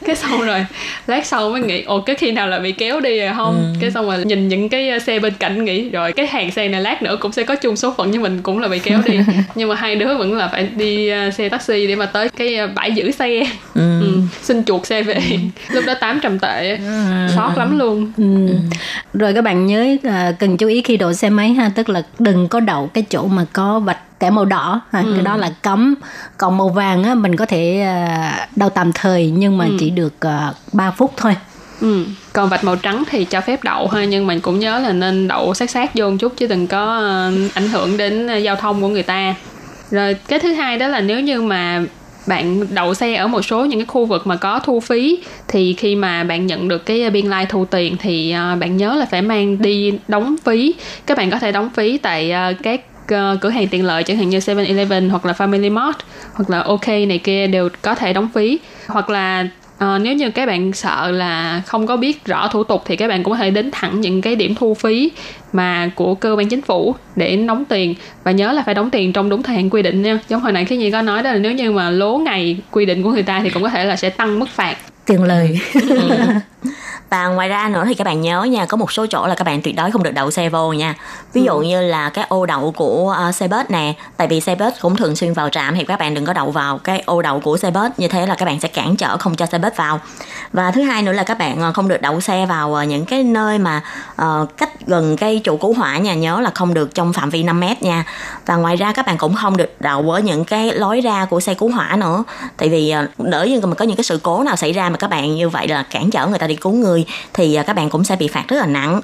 Cái xong rồi lát sau mới nghĩ ồ cái khi nào là bị kéo đi rồi không. ừ. Cái xong rồi nhìn những cái xe bên cạnh nghĩ rồi cái hàng xe này lát nữa cũng sẽ có chung số phận với mình, cũng là bị kéo đi. Nhưng mà hai đứa vẫn là phải đi xe taxi để mà tới cái bãi giữ xe. ừ. Ừ. Xin chuột xe về. ừ. Lúc đó tám trăm tệ, ừ. xót lắm luôn. ừ. Rồi các bạn nhớ à, cần chú ý khi đậu xe máy ha, tức là đừng có đậu cái chỗ mà có vạch kẻ màu đỏ ha, ừ. cái đó là cấm. Còn màu vàng á mình có thể à, đậu tạm thời nhưng mà ừ. chỉ được à, ba phút thôi. Ừ. Còn vạch màu trắng thì cho phép đậu ha, nhưng mình cũng nhớ là nên đậu sát sát vô một chút chứ đừng có à, ảnh hưởng đến giao thông của người ta. Rồi cái thứ hai đó là nếu như mà bạn đậu xe ở một số những cái khu vực mà có thu phí thì khi mà bạn nhận được cái biên lai thu tiền thì bạn nhớ là phải mang đi đóng phí. Các bạn có thể đóng phí tại các cửa hàng tiện lợi chẳng hạn như seven eleven hoặc là Family Mart hoặc là OK này kia, đều có thể đóng phí. Hoặc là à, nếu như các bạn sợ là không có biết rõ thủ tục thì các bạn cũng có thể đến thẳng những cái điểm thu phí mà của cơ quan chính phủ để đóng tiền, và nhớ là phải đóng tiền trong đúng thời hạn quy định nha. Giống hồi nãy Khí Nhi có nói đó là nếu như mà lố ngày quy định của người ta thì cũng có thể là sẽ tăng mức phạt tiền lời. ừ. Và ngoài ra nữa thì các bạn nhớ nha, có một số chỗ là các bạn tuyệt đối không được đậu xe vô nha. Ví dụ ừ. như là cái ô đậu của uh, xe bus nè, tại vì xe bus cũng thường xuyên vào trạm thì các bạn đừng có đậu vào cái ô đậu của xe bus, như thế là các bạn sẽ cản trở không cho xe bus vào. Và thứ hai nữa là các bạn không được đậu xe vào những cái nơi mà uh, cách gần cây trụ cứu hỏa nha, nhớ là không được trong phạm vi năm mét nha. Và ngoài ra các bạn cũng không được đậu ở những cái lối ra của xe cứu hỏa nữa, tại vì đỡ như mà có những cái sự cố nào xảy ra mà các bạn như vậy là cản trở người ta đi cứu người thì các bạn cũng sẽ bị phạt rất là nặng.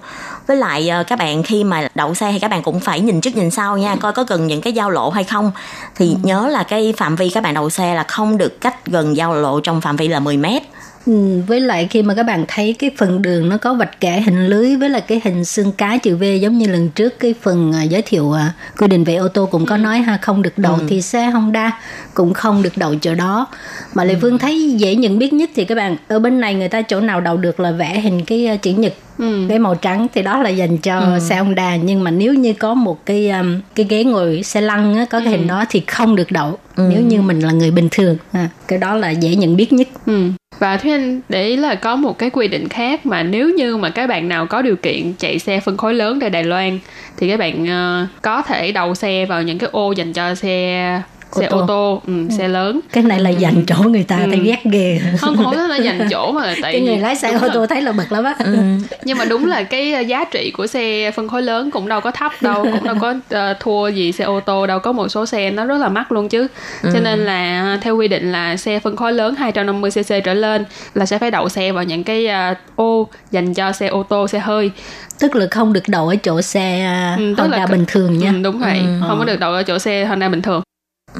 Với lại các bạn khi mà đậu xe thì các bạn cũng phải nhìn trước nhìn sau nha, coi có gần những cái giao lộ hay không. Thì nhớ là cái phạm vi các bạn đậu xe là không được cách gần giao lộ trong phạm vi là mười mét. Ừ, với lại khi mà các bạn thấy cái phần đường nó có vạch kẻ hình lưới với là cái hình xương cá chữ V, giống như lần trước cái phần giới thiệu quy định về ô tô cũng có nói ha, không được đậu ừ. thì xe Honda cũng không được đậu chỗ đó. Mà Lê Phương thấy dễ nhận biết nhất thì các bạn ở bên này người ta chỗ nào đậu được là vẽ hình cái chữ nhật, ừ. cái màu trắng thì đó là dành cho ừ. xe Honda. Nhưng mà nếu như có một cái cái ghế ngồi xe lăn á, có cái ừ. hình đó thì không được đậu. ừ. Nếu như mình là người bình thường ha, cái đó là dễ nhận biết nhất. ừ. Và Thúy Anh để ý là có một cái quy định khác mà nếu như mà các bạn nào có điều kiện chạy xe phân khối lớn tại Đài Loan thì các bạn uh, có thể đậu xe vào những cái ô dành cho xe ô xe tô. ô tô, ừ, ừ. xe lớn. Cái này là dành ừ. chỗ người ta ừ. thấy ghét ghê. Không, không phải là dành chỗ mà tại cái người lái xe ô tô thấy là bực lắm á. Ừ. Nhưng mà đúng là cái giá trị của xe phân khối lớn cũng đâu có thấp đâu, cũng đâu có uh, thua gì xe ô tô đâu, có một số xe nó rất là mắc luôn chứ. Cho ừ. nên là theo quy định là xe phân khối lớn hai trăm năm mươi xê xê trở lên là sẽ phải đậu xe vào những cái uh, ô dành cho xe ô tô, xe hơi. Tức là không được đậu ở chỗ xe ừ, Honda là... bình thường nha. Ừ, đúng vậy, ừ. không có được đậu ở chỗ xe Honda bình thường.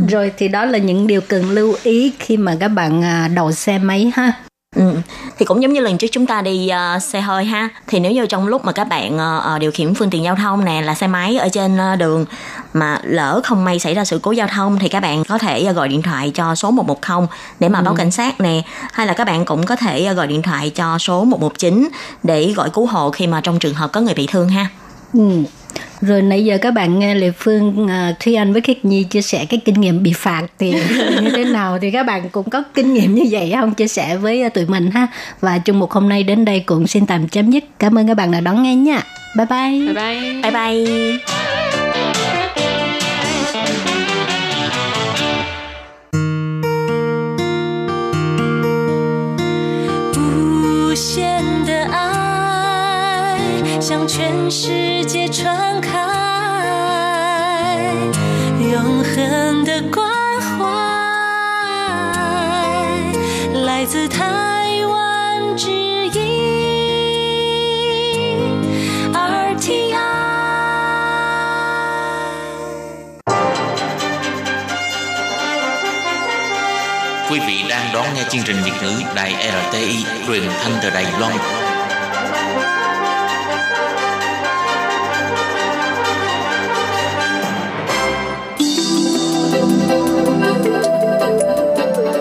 Rồi thì đó là những điều cần lưu ý khi mà các bạn đậu xe máy ha. Ừ. Thì cũng giống như lần trước chúng ta đi uh, xe hơi ha, thì nếu như trong lúc mà các bạn uh, điều khiển phương tiện giao thông nè là xe máy ở trên uh, đường mà lỡ không may xảy ra sự cố giao thông thì các bạn có thể uh, gọi điện thoại cho số một một không để mà ừ. báo cảnh sát nè, hay là các bạn cũng có thể uh, gọi điện thoại cho số một một chín để gọi cứu hộ khi mà trong trường hợp có người bị thương ha. Ừ. Rồi nãy giờ các bạn nghe Lệ Phương, Thúy Anh với Khiết Nhi chia sẻ cái kinh nghiệm bị phạt thì như thế nào, thì các bạn cũng có kinh nghiệm như vậy không, chia sẻ với tụi mình ha. Và chung mục hôm nay đến đây cũng xin tạm chấm dứt. Cảm ơn các bạn đã đón nghe nha. Bye bye. Bye bye. Bye bye. Bye bye. 向全世界传开恒的关怀，来自台湾之音 R T I。 Quý vị đang đón nghe chương trình Việt ngữ Đài R T I truyền thanh từ Đài Loan.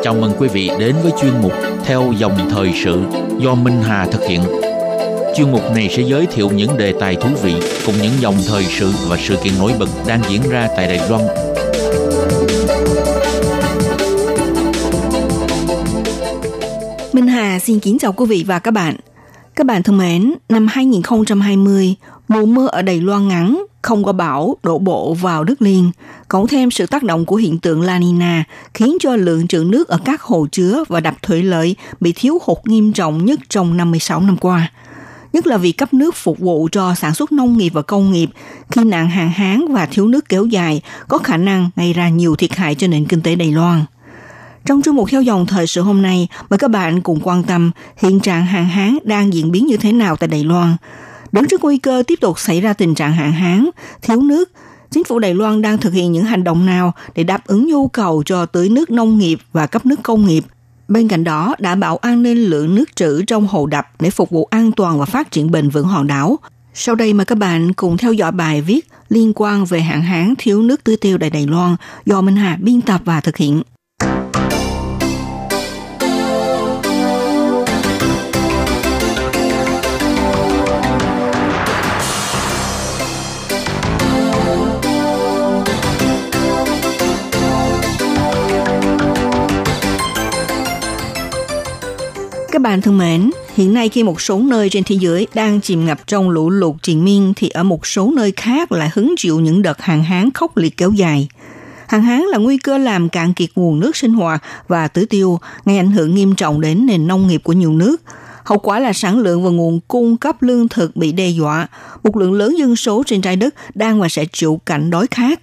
Chào mừng quý vị đến với chuyên mục Theo dòng thời sự do Minh Hà thực hiện. Chuyên mục này sẽ giới thiệu những đề tài thú vị cùng những dòng thời sự và sự kiện nổi bật đang diễn ra tại Đài Loan. Minh Hà xin kính chào quý vị và các bạn. Các bạn thân mến, năm hai không hai không, mùa mưa ở Đài Loan ngắn, không có bão đổ bộ vào đất liền, cộng thêm sự tác động của hiện tượng La Nina khiến cho lượng trữ nước ở các hồ chứa và đập thủy lợi bị thiếu hụt nghiêm trọng nhất trong năm mươi sáu năm qua. Nhất là việc cấp nước phục vụ cho sản xuất nông nghiệp và công nghiệp, khi nạn hạn hán và thiếu nước kéo dài có khả năng gây ra nhiều thiệt hại cho nền kinh tế Đài Loan. Trong chương mục Theo dòng thời sự hôm nay, mời các bạn cùng quan tâm hiện trạng hạn hán đang diễn biến như thế nào tại Đài Loan. Đứng trước nguy cơ tiếp tục xảy ra tình trạng hạn hán, thiếu nước, chính phủ Đài Loan đang thực hiện những hành động nào để đáp ứng nhu cầu cho tưới nước nông nghiệp và cấp nước công nghiệp. Bên cạnh đó, đảm bảo an ninh lượng nước trữ trong hồ đập để phục vụ an toàn và phát triển bền vững hòn đảo. Sau đây mời các bạn cùng theo dõi bài viết liên quan về hạn hán thiếu nước tưới tiêu tại Đài Loan do Minh Hà biên tập và thực hiện. Các bạn thân mến, hiện nay khi một số nơi trên thế giới đang chìm ngập trong lũ lụt triền miên thì ở một số nơi khác lại hứng chịu những đợt hạn hán khốc liệt kéo dài. Hạn hán là nguy cơ làm cạn kiệt nguồn nước sinh hoạt và tưới tiêu, gây ảnh hưởng nghiêm trọng đến nền nông nghiệp của nhiều nước. Hậu quả là sản lượng và nguồn cung cấp lương thực bị đe dọa, một lượng lớn dân số trên trái đất đang và sẽ chịu cảnh đói khát.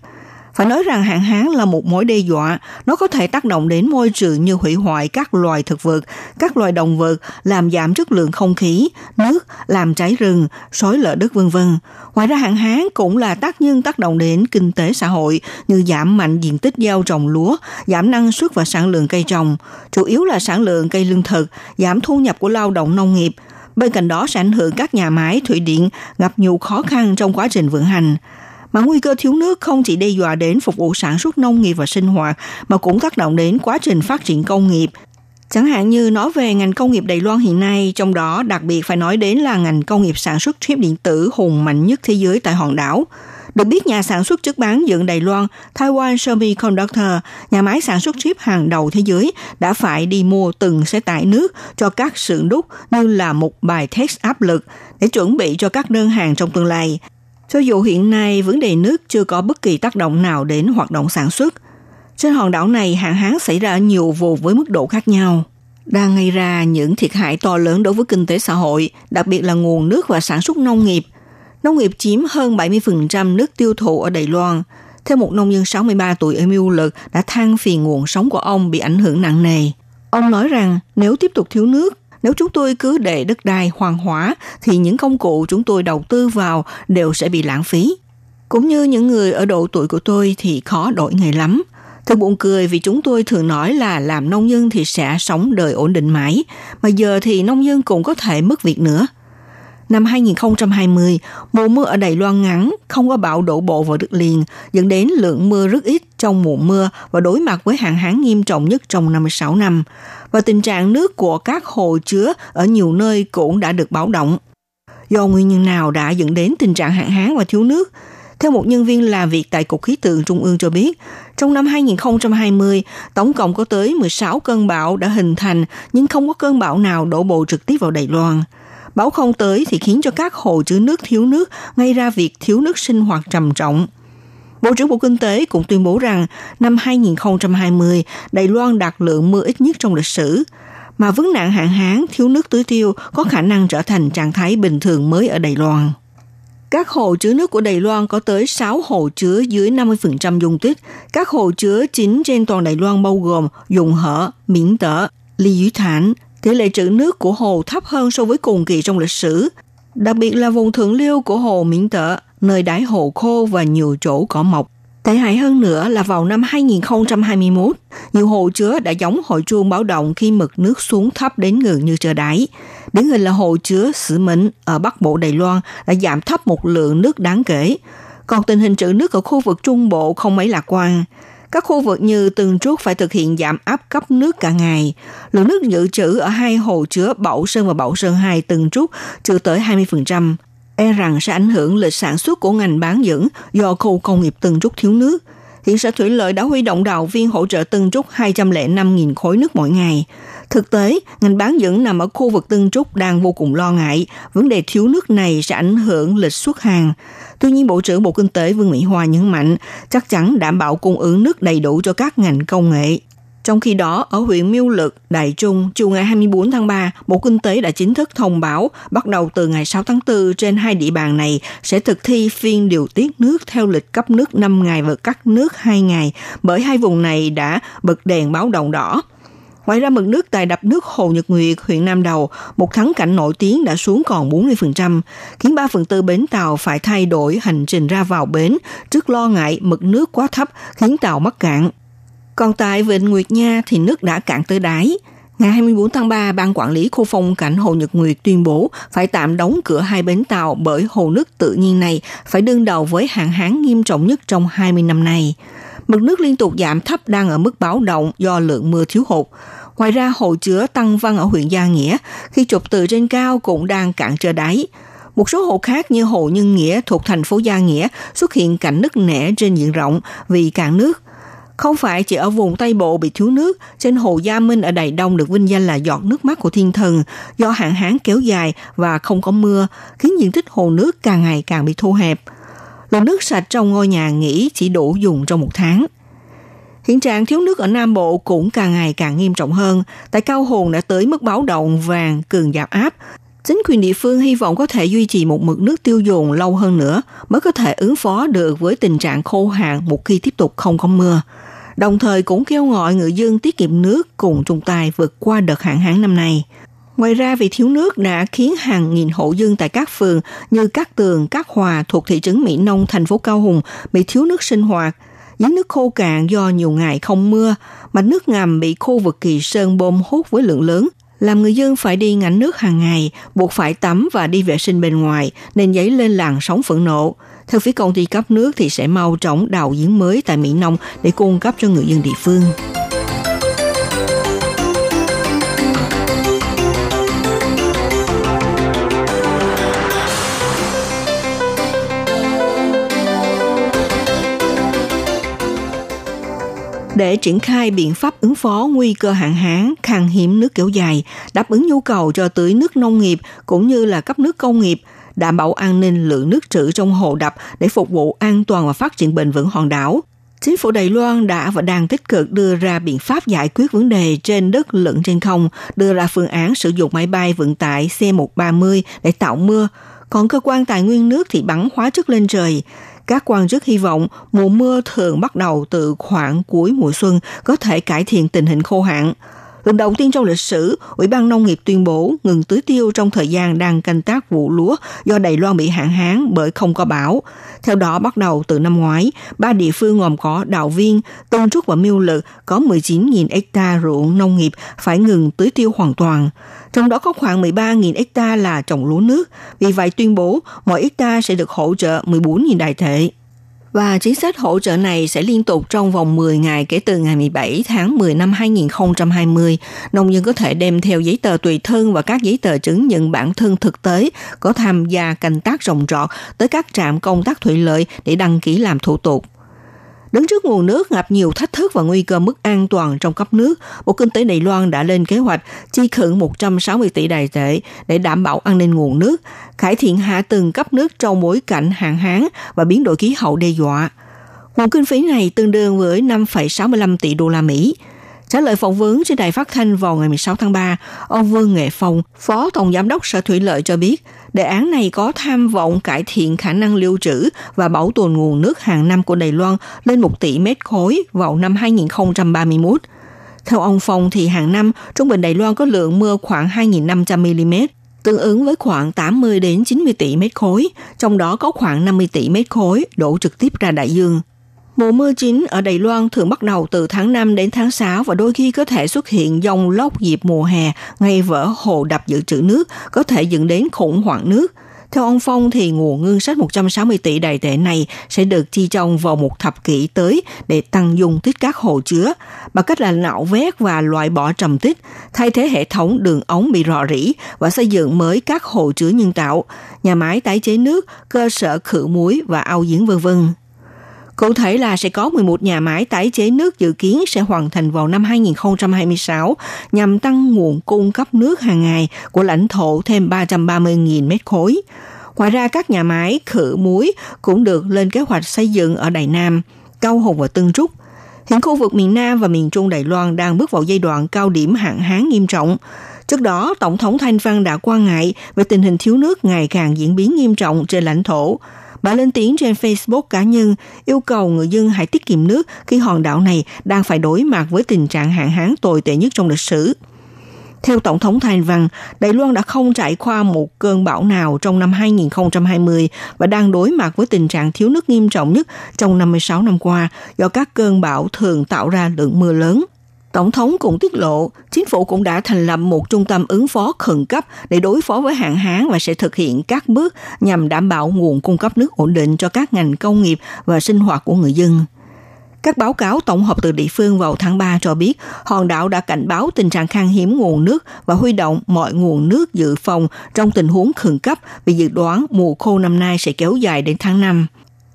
Phải nói rằng hạn hán là một mối đe dọa, nó có thể tác động đến môi trường như hủy hoại các loài thực vật, các loài động vật, làm giảm chất lượng không khí, nước, làm cháy rừng, xói lở đất vân vân. Ngoài ra hạn hán cũng là tác nhân tác động đến kinh tế xã hội như giảm mạnh diện tích gieo trồng lúa, giảm năng suất và sản lượng cây trồng, chủ yếu là sản lượng cây lương thực, giảm thu nhập của lao động nông nghiệp. Bên cạnh đó sẽ ảnh hưởng các nhà máy, thủy điện gặp nhiều khó khăn trong quá trình vận hành. Mà nguy cơ thiếu nước không chỉ đe dọa đến phục vụ sản xuất nông nghiệp và sinh hoạt, mà cũng tác động đến quá trình phát triển công nghiệp. Chẳng hạn như nói về ngành công nghiệp Đài Loan hiện nay, trong đó đặc biệt phải nói đến là ngành công nghiệp sản xuất chip điện tử hùng mạnh nhất thế giới tại hòn đảo. Được biết, nhà sản xuất chất bán dẫn Đài Loan Taiwan Semiconductor, nhà máy sản xuất chip hàng đầu thế giới, đã phải đi mua từng xe tải nước cho các xưởng đúc như là một bài test áp lực để chuẩn bị cho các đơn hàng trong tương lai. Cho dù hiện nay vấn đề nước chưa có bất kỳ tác động nào đến hoạt động sản xuất, trên hòn đảo này hạn hán xảy ra ở nhiều vùng với mức độ khác nhau, đang gây ra những thiệt hại to lớn đối với kinh tế xã hội, đặc biệt là nguồn nước và sản xuất nông nghiệp. Nông nghiệp chiếm hơn bảy mươi phần trăm nước tiêu thụ ở Đài Loan. Theo một nông dân sáu mươi ba tuổi ở Miêu Lực đã than phiền nguồn sống của ông bị ảnh hưởng nặng nề. Ông nói rằng nếu tiếp tục thiếu nước, nếu chúng tôi cứ để đất đai hoang hóa thì những công cụ chúng tôi đầu tư vào đều sẽ bị lãng phí. Cũng như những người ở độ tuổi của tôi thì khó đổi nghề lắm. Thật buồn cười vì chúng tôi thường nói là làm nông dân thì sẽ sống đời ổn định mãi, mà giờ thì nông dân cũng có thể mất việc nữa. Năm hai không hai không, mùa mưa ở Đài Loan ngắn, không có bão đổ bộ vào đất liền, dẫn đến lượng mưa rất ít trong mùa mưa và đối mặt với hạn hán nghiêm trọng nhất trong năm mươi sáu năm. Và tình trạng nước của các hồ chứa ở nhiều nơi cũng đã được báo động. Do nguyên nhân nào đã dẫn đến tình trạng hạn hán và thiếu nước? Theo một nhân viên làm việc tại Cục Khí tượng Trung ương cho biết, trong năm hai không hai không, tổng cộng có tới mười sáu cơn bão đã hình thành nhưng không có cơn bão nào đổ bộ trực tiếp vào Đài Loan. Bão không tới thì khiến cho các hồ chứa nước thiếu nước, gây ra việc thiếu nước sinh hoạt trầm trọng. Bộ trưởng Bộ Kinh tế cũng tuyên bố rằng năm hai không hai không, Đài Loan đạt lượng mưa ít nhất trong lịch sử, mà vấn nạn hạn hán, thiếu nước tưới tiêu có khả năng trở thành trạng thái bình thường mới ở Đài Loan. Các hồ chứa nước của Đài Loan có tới sáu hồ chứa dưới năm mươi phần trăm dung tích. Các hồ chứa chính trên toàn Đài Loan bao gồm Dùng Hở, Miễn Tở, Ly Dũ Thản. Tỷ lệ trữ nước của hồ thấp hơn so với cùng kỳ trong lịch sử. Đặc biệt là vùng thượng lưu của hồ Miễn Tở, nơi đáy hồ khô và nhiều chỗ cỏ mọc. Tệ hại hơn nữa là vào năm hai nghìn không trăm hai mươi mốt, nhiều hồ chứa đã gióng hồi chuông báo động khi mực nước xuống thấp đến gần như chờ đáy. Điển hình là hồ chứa Sử Mệnh ở Bắc Bộ Đài Loan đã giảm thấp một lượng nước đáng kể. Còn tình hình trữ nước ở khu vực Trung Bộ không mấy lạc quan. Các khu vực như Tương Trút phải thực hiện giảm áp cấp nước cả ngày. Lượng nước dự trữ ở hai hồ chứa Bảo Sơn và Bảo Sơn hai Tân Trúc chưa tới hai mươi phần trăm. E rằng sẽ ảnh hưởng lịch sản xuất của ngành bán dẫn do khu công nghiệp Tân Trúc thiếu nước. Hiện Sở Thủy lợi đã huy động đào viên hỗ trợ Tân Trúc hai trăm lẻ năm nghìn khối nước mỗi ngày. Thực tế, ngành bán dẫn nằm ở khu vực Tân Trúc đang vô cùng lo ngại. Vấn đề thiếu nước này sẽ ảnh hưởng lịch xuất hàng. Tuy nhiên, Bộ trưởng Bộ Kinh tế Vương Mỹ Hoa nhấn mạnh chắc chắn đảm bảo cung ứng nước đầy đủ cho các ngành công nghệ. Trong khi đó, ở huyện Miêu Lực, Đài Trung, chiều ngày hai mươi tư tháng ba, Bộ Kinh tế đã chính thức thông báo bắt đầu từ ngày sáu tháng tư trên hai địa bàn này sẽ thực thi phiên điều tiết nước theo lịch cấp nước năm ngày và cắt nước hai ngày bởi hai vùng này đã bật đèn báo động đỏ. Ngoài ra, mực nước tại đập nước Hồ Nhật Nguyệt, huyện Nam Đầu, một thắng cảnh nổi tiếng đã xuống còn bốn mươi phần trăm, khiến ba phần tư bến tàu phải thay đổi hành trình ra vào bến trước lo ngại mực nước quá thấp khiến tàu mắc cạn. Còn tại Vịnh Nguyệt Nha thì nước đã cạn tới đáy. Ngày hai mươi tư tháng ba, Ban Quản lý Khu phong cảnh Hồ Nhật Nguyệt tuyên bố phải tạm đóng cửa hai bến tàu bởi hồ nước tự nhiên này phải đương đầu với hạn hán nghiêm trọng nhất trong hai mươi năm nay. Mực nước liên tục giảm thấp đang ở mức báo động do lượng mưa thiếu hụt. Ngoài ra, hồ chứa Tăng Văn ở huyện Gia Nghĩa khi chụp từ trên cao cũng đang cạn trơ đáy. Một số hồ khác như hồ Nhân Nghĩa thuộc thành phố Gia Nghĩa xuất hiện cảnh nứt nẻ trên diện rộng vì cạn nước. Không phải chỉ ở vùng Tây Bộ bị thiếu nước, trên hồ Gia Minh ở Đài Đông được vinh danh là giọt nước mắt của thiên thần do hạn hán kéo dài và không có mưa, khiến diện tích hồ nước càng ngày càng bị thu hẹp. Lượng nước sạch trong ngôi nhà nghỉ chỉ đủ dùng trong một tháng. Hiện trạng thiếu nước ở Nam Bộ cũng càng ngày càng nghiêm trọng hơn. Tại Cao Hùng đã tới mức báo động vàng cường giảm áp. Chính quyền địa phương hy vọng có thể duy trì một mực nước tiêu dùng lâu hơn nữa mới có thể ứng phó được với tình trạng khô hạn một khi tiếp tục không có mưa. Đồng thời cũng kêu gọi người dân tiết kiệm nước cùng chung tay vượt qua đợt hạn hán năm nay. Ngoài ra, vì thiếu nước đã khiến hàng nghìn hộ dân tại các phường như Cát Tường, Cát Hòa thuộc thị trấn Mỹ Nông, thành phố Cao Hùng bị thiếu nước sinh hoạt, giếng nước khô cạn do nhiều ngày không mưa, mạch nước ngầm bị khu vực Kỳ Sơn bơm hút với lượng lớn, làm người dân phải đi ngảnh nước hàng ngày, buộc phải tắm và đi vệ sinh bên ngoài, nên dấy lên làn sóng phẫn nộ. Theo phía công ty cấp nước thì sẽ mau chóng đào giếng mới tại Mỹ Nông để cung cấp cho người dân địa phương. Để triển khai biện pháp ứng phó nguy cơ hạn hán, khan hiếm nước kéo dài, đáp ứng nhu cầu cho tưới nước nông nghiệp cũng như là cấp nước công nghiệp, đảm bảo an ninh lượng nước trữ trong hồ đập để phục vụ an toàn và phát triển bền vững hòn đảo. Chính phủ Đài Loan đã và đang tích cực đưa ra biện pháp giải quyết vấn đề trên đất lẫn trên không, đưa ra phương án sử dụng máy bay vận tải C một ba không để tạo mưa, còn cơ quan tài nguyên nước thì bắn hóa chất lên trời. Các quan chức hy vọng mùa mưa thường bắt đầu từ khoảng cuối mùa xuân có thể cải thiện tình hình khô hạn. Lần đầu tiên trong lịch sử, Ủy ban Nông nghiệp tuyên bố ngừng tưới tiêu trong thời gian đang canh tác vụ lúa do Đài Loan bị hạn hán bởi không có bão. Theo đó, bắt đầu từ năm ngoái, ba địa phương gồm có Đào Viên, Tân Trúc và Miêu Lực có mười chín nghìn hectare ruộng nông nghiệp phải ngừng tưới tiêu hoàn toàn. Trong đó có khoảng mười ba nghìn hectare là trồng lúa nước, vì vậy tuyên bố mỗi hectare sẽ được hỗ trợ mười bốn nghìn đài tệ. Và chính sách hỗ trợ này sẽ liên tục trong vòng mười ngày kể từ ngày mười bảy tháng mười năm hai nghìn không trăm hai mươi. Nông dân có thể đem theo giấy tờ tùy thân và các giấy tờ chứng nhận bản thân thực tế có tham gia canh tác trồng trọt tới các trạm công tác thủy lợi để đăng ký làm thủ tục. Đứng trước nguồn nước gặp nhiều thách thức và nguy cơ mất an toàn trong cấp nước, Bộ Kinh tế Đài Loan đã lên kế hoạch chi khẩn một trăm sáu mươi tỷ đài tệ để đảm bảo an ninh nguồn nước, cải thiện hạ tầng cấp nước trong bối cảnh hạn hán và biến đổi khí hậu đe dọa. Nguồn kinh phí này tương đương với năm phẩy sáu mươi lăm tỷ đô la Mỹ. Trả lời phỏng vấn trên đài phát thanh vào ngày mười sáu tháng ba, ông Vương Nghệ Phong, Phó Tổng Giám đốc Sở Thủy lợi cho biết, Đề án này có tham vọng cải thiện khả năng lưu trữ và bảo tồn nguồn nước hàng năm của Đài Loan lên một tỷ mét khối vào năm hai không ba mốt. Theo ông Phong thì hàng năm, trung bình Đài Loan có lượng mưa khoảng hai nghìn năm trăm mi-li-mét, tương ứng với khoảng tám mươi đến chín mươi tỷ mét khối, trong đó có khoảng năm mươi tỷ mét khối đổ trực tiếp ra đại dương. Mùa mưa chính ở Đài Loan thường bắt đầu từ tháng năm đến tháng sáu và đôi khi có thể xuất hiện dông lốc dịp mùa hè, gây vỡ hồ đập dự trữ nước, có thể dẫn đến khủng hoảng nước. Theo ông Phong thì nguồn ngân sách một trăm sáu mươi tỷ đài tệ này sẽ được chi trong vào một thập kỷ tới để tăng dung tích các hồ chứa, bằng cách là nạo vét và loại bỏ trầm tích, thay thế hệ thống đường ống bị rò rỉ và xây dựng mới các hồ chứa nhân tạo, nhà máy tái chế nước, cơ sở khử muối và ao giếng vân vân. Cụ thể là sẽ có mười một nhà máy tái chế nước dự kiến sẽ hoàn thành vào năm hai không hai sáu nhằm tăng nguồn cung cấp nước hàng ngày của lãnh thổ thêm ba trăm ba mươi nghìn mét khối. Ngoài ra, các nhà máy khử muối cũng được lên kế hoạch xây dựng ở Đài Nam, Cao Hùng và Tân Trúc. Hiện khu vực miền Nam và miền Trung Đài Loan đang bước vào giai đoạn cao điểm hạn hán nghiêm trọng. Trước đó, Tổng thống Thanh Văn đã quan ngại về tình hình thiếu nước ngày càng diễn biến nghiêm trọng trên lãnh thổ. Bà lên tiếng trên Facebook cá nhân yêu cầu người dân hãy tiết kiệm nước khi hòn đảo này đang phải đối mặt với tình trạng hạn hán tồi tệ nhất trong lịch sử. Theo Tổng thống Thanh Văn, Đài Loan đã không trải qua một cơn bão nào trong năm hai không hai không và đang đối mặt với tình trạng thiếu nước nghiêm trọng nhất trong năm mươi sáu năm qua do các cơn bão thường tạo ra lượng mưa lớn. Tổng thống cũng tiết lộ, chính phủ cũng đã thành lập một trung tâm ứng phó khẩn cấp để đối phó với hạn hán và sẽ thực hiện các bước nhằm đảm bảo nguồn cung cấp nước ổn định cho các ngành công nghiệp và sinh hoạt của người dân. Các báo cáo tổng hợp từ địa phương vào tháng ba cho biết, hòn đảo đã cảnh báo tình trạng khan hiếm nguồn nước và huy động mọi nguồn nước dự phòng trong tình huống khẩn cấp vì dự đoán mùa khô năm nay sẽ kéo dài đến tháng năm.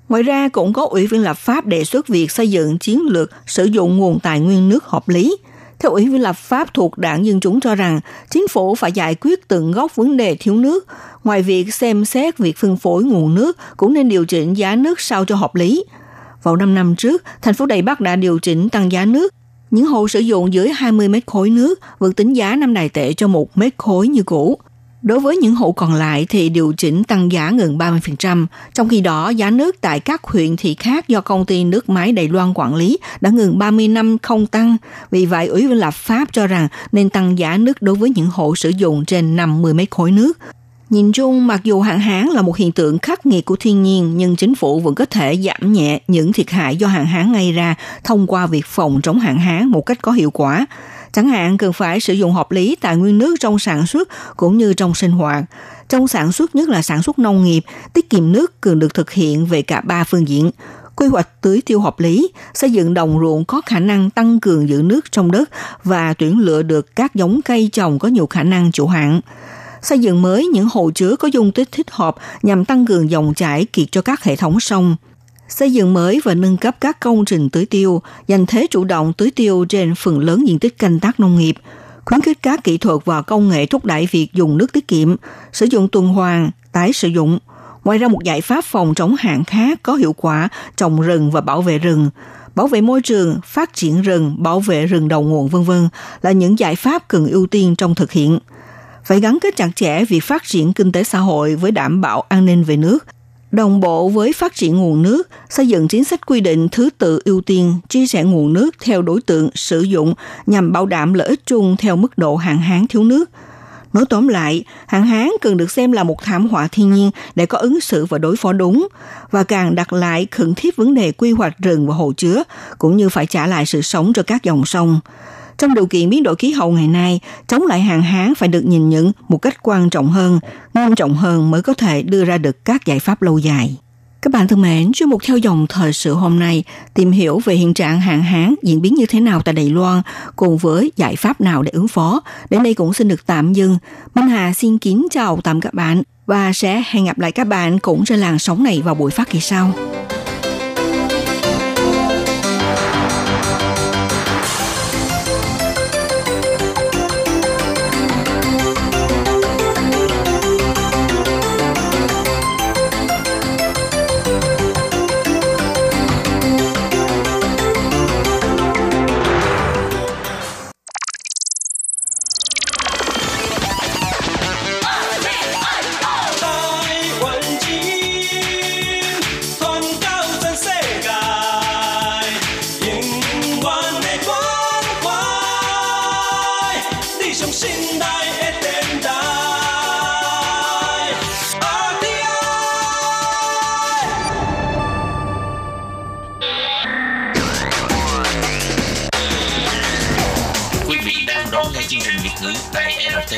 Ngoài ra, cũng có Ủy viên lập pháp đề xuất việc xây dựng chiến lược sử dụng nguồn tài nguyên nước hợp lý. Theo Ủy viên lập pháp thuộc Đảng Dân Chúng cho rằng, chính phủ phải giải quyết tận gốc vấn đề thiếu nước. Ngoài việc xem xét việc phân phối nguồn nước, cũng nên điều chỉnh giá nước sao cho hợp lý. Vào năm năm trước, thành phố Đài Bắc đã điều chỉnh tăng giá nước. Những hộ sử dụng dưới hai mươi mét khối nước vượt tính giá năm đài tệ cho một mét khối như cũ. Đối với những hộ còn lại thì điều chỉnh tăng giá gần ba mươi phần trăm, trong khi đó giá nước tại các huyện thị khác do công ty nước máy Đài Loan quản lý đã gần ba mươi năm không tăng. Vì vậy, Ủy viên lập pháp cho rằng nên tăng giá nước đối với những hộ sử dụng trên năm mươi mét khối nước. Nhìn chung, mặc dù hạn hán là một hiện tượng khắc nghiệt của thiên nhiên, nhưng chính phủ vẫn có thể giảm nhẹ những thiệt hại do hạn hán gây ra thông qua việc phòng chống hạn hán một cách có hiệu quả. Chẳng hạn, cần phải sử dụng hợp lý tài nguyên nước trong sản xuất cũng như trong sinh hoạt. Trong sản xuất, nhất là sản xuất nông nghiệp, tiết kiệm nước cần được thực hiện về cả ba phương diện. Quy hoạch tưới tiêu hợp lý, xây dựng đồng ruộng có khả năng tăng cường giữ nước trong đất và tuyển lựa được các giống cây trồng có nhiều khả năng chịu hạn. Xây dựng mới những hồ chứa có dung tích thích hợp nhằm tăng cường dòng chảy kiệt cho các hệ thống sông. Xây dựng mới và nâng cấp các công trình tưới tiêu, giành thế chủ động tưới tiêu trên phần lớn diện tích canh tác nông nghiệp, khuyến khích các kỹ thuật và công nghệ thúc đẩy việc dùng nước tiết kiệm, sử dụng tuần hoàn, tái sử dụng. Ngoài ra, một giải pháp phòng chống hạn khác có hiệu quả trồng rừng và bảo vệ rừng, bảo vệ môi trường, phát triển rừng, bảo vệ rừng đầu nguồn vân vân là những giải pháp cần ưu tiên trong thực hiện. Phải gắn kết chặt chẽ việc phát triển kinh tế xã hội với đảm bảo an ninh về nước, đồng bộ với phát triển nguồn nước, xây dựng chính sách quy định thứ tự ưu tiên, chia sẻ nguồn nước theo đối tượng sử dụng nhằm bảo đảm lợi ích chung theo mức độ hạn hán thiếu nước. Nói tóm lại, hạn hán cần được xem là một thảm họa thiên nhiên để có ứng xử và đối phó đúng, và càng đặt lại khẩn thiết vấn đề quy hoạch rừng và hồ chứa, cũng như phải trả lại sự sống cho các dòng sông. Trong điều kiện biến đổi khí hậu ngày nay, chống lại hạn hán phải được nhìn nhận một cách quan trọng hơn, nghiêm trọng hơn mới có thể đưa ra được các giải pháp lâu dài. Các bạn thân mến, chuyên mục theo dòng thời sự hôm nay tìm hiểu về hiện trạng hạn hán diễn biến như thế nào tại Đài Loan cùng với giải pháp nào để ứng phó. Đến đây cũng xin được tạm dừng. Minh Hà xin kính chào tạm các bạn và sẽ hẹn gặp lại các bạn cũng trên làn sóng này vào buổi phát kỳ sau. sống sinh đài hết tên đài rờ tê i. Quý vị đang đón nghe chương trình Việt ngữ tại rờ tê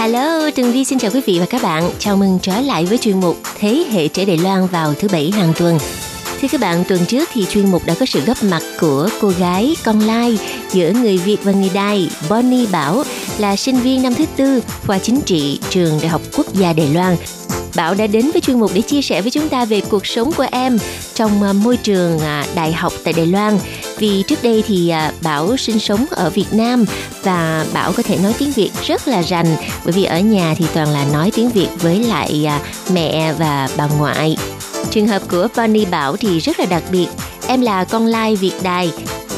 Hello, Tường Vi xin chào quý vị và các bạn. Chào mừng trở lại với chuyên mục Thế hệ trẻ Đài Loan vào thứ Bảy hàng tuần. Thưa các bạn, tuần trước thì chuyên mục đã có sự góp mặt của cô gái con lai giữa người Việt và người Đài, Bonnie Bảo, là sinh viên năm thứ tư, khoa chính trị, trường Đại học Quốc gia Đài Loan. Bảo đã đến với chuyên mục để chia sẻ với chúng ta về cuộc sống của em trong môi trường đại học tại Đài Loan. Vì trước đây thì Bảo sinh sống ở Việt Nam và Bảo có thể nói tiếng Việt rất là rành, bởi vì ở nhà thì toàn là nói tiếng Việt với lại mẹ và bà ngoại. Trường hợp của Bonnie Bảo thì rất là đặc biệt. Em là con lai Việt Đài.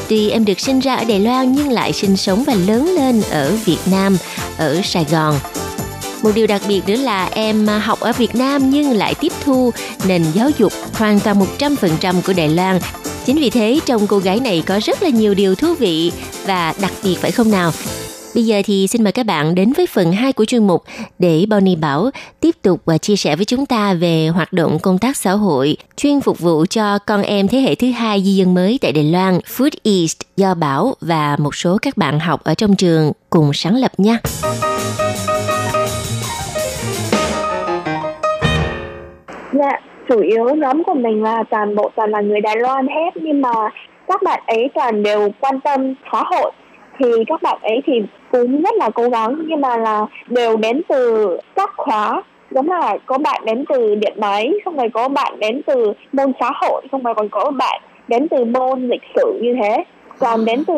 Tuy em được sinh ra ở Đài Loan nhưng lại sinh sống và lớn lên ở Việt Nam, ở Sài Gòn. Một điều đặc biệt nữa là em học ở Việt Nam nhưng lại tiếp thu nền giáo dục hoàn toàn một trăm phần trăm của Đài Loan. Chính vì thế trong cô gái này có rất là nhiều điều thú vị và đặc biệt phải không nào? Bây giờ thì xin mời các bạn đến với phần hai của chuyên mục để Bonnie Bảo tiếp tục và chia sẻ với chúng ta về hoạt động công tác xã hội chuyên phục vụ cho con em thế hệ thứ hai di dân mới tại Đài Loan, FoodEast do Bảo và một số các bạn học ở trong trường cùng sáng lập nha. Dạ, chủ yếu nhóm của mình là toàn bộ toàn là người Đài Loan hết, nhưng mà các bạn ấy toàn đều quan tâm xã hội. Thì các bạn ấy thì cũng rất là cố gắng, nhưng mà là đều đến từ các khóa, giống là có bạn đến từ điện máy, xong rồi có bạn đến từ môn xã hội, xong rồi còn có bạn đến từ môn lịch sử như thế, còn đến từ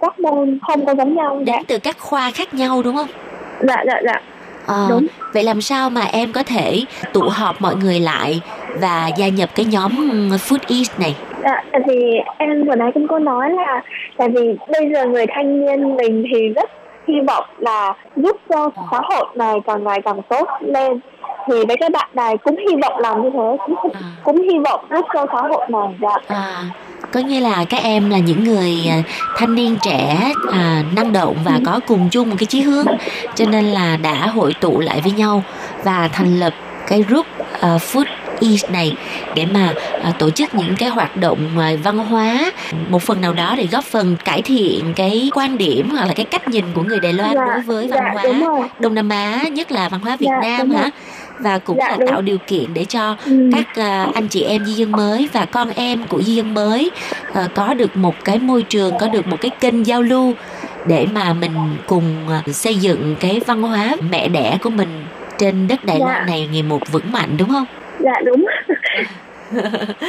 các môn không có giống nhau. Đến từ các khoa khác nhau đúng không? Dạ, dạ, dạ. À, đúng. Vậy làm sao mà em có thể tụ họp mọi người lại và gia nhập cái nhóm FoodEast này? À, tại vì em vừa nãy cũng có nói là tại vì bây giờ người thanh niên mình thì rất hy vọng là giúp cho xã hội này càng ngày càng tốt lên, thì mấy các bạn này cũng hy vọng làm như thế, cũng, à. cũng hy vọng giúp cho xã hội này. Dạ. À, có nghĩa là các em là những người thanh niên trẻ à, năng động và có cùng chung một cái chí hướng, cho nên là đã hội tụ lại với nhau và thành lập cái group uh, food này để mà à, tổ chức những cái hoạt động à, văn hóa một phần nào đó để góp phần cải thiện cái quan điểm hoặc là cái cách nhìn của người Đài Loan dạ, đối với văn dạ, hóa Đông Nam Á, nhất là văn hóa Việt dạ, Nam hả? Và cũng dạ, là đúng. Tạo điều kiện để cho ừ. các à, anh chị em di dân mới và con em của di dân mới à, có được một cái môi trường, có được một cái kênh giao lưu để mà mình cùng à, xây dựng cái văn hóa mẹ đẻ của mình trên đất Đài dạ. Loan này ngày một vững mạnh đúng không? Dạ đúng.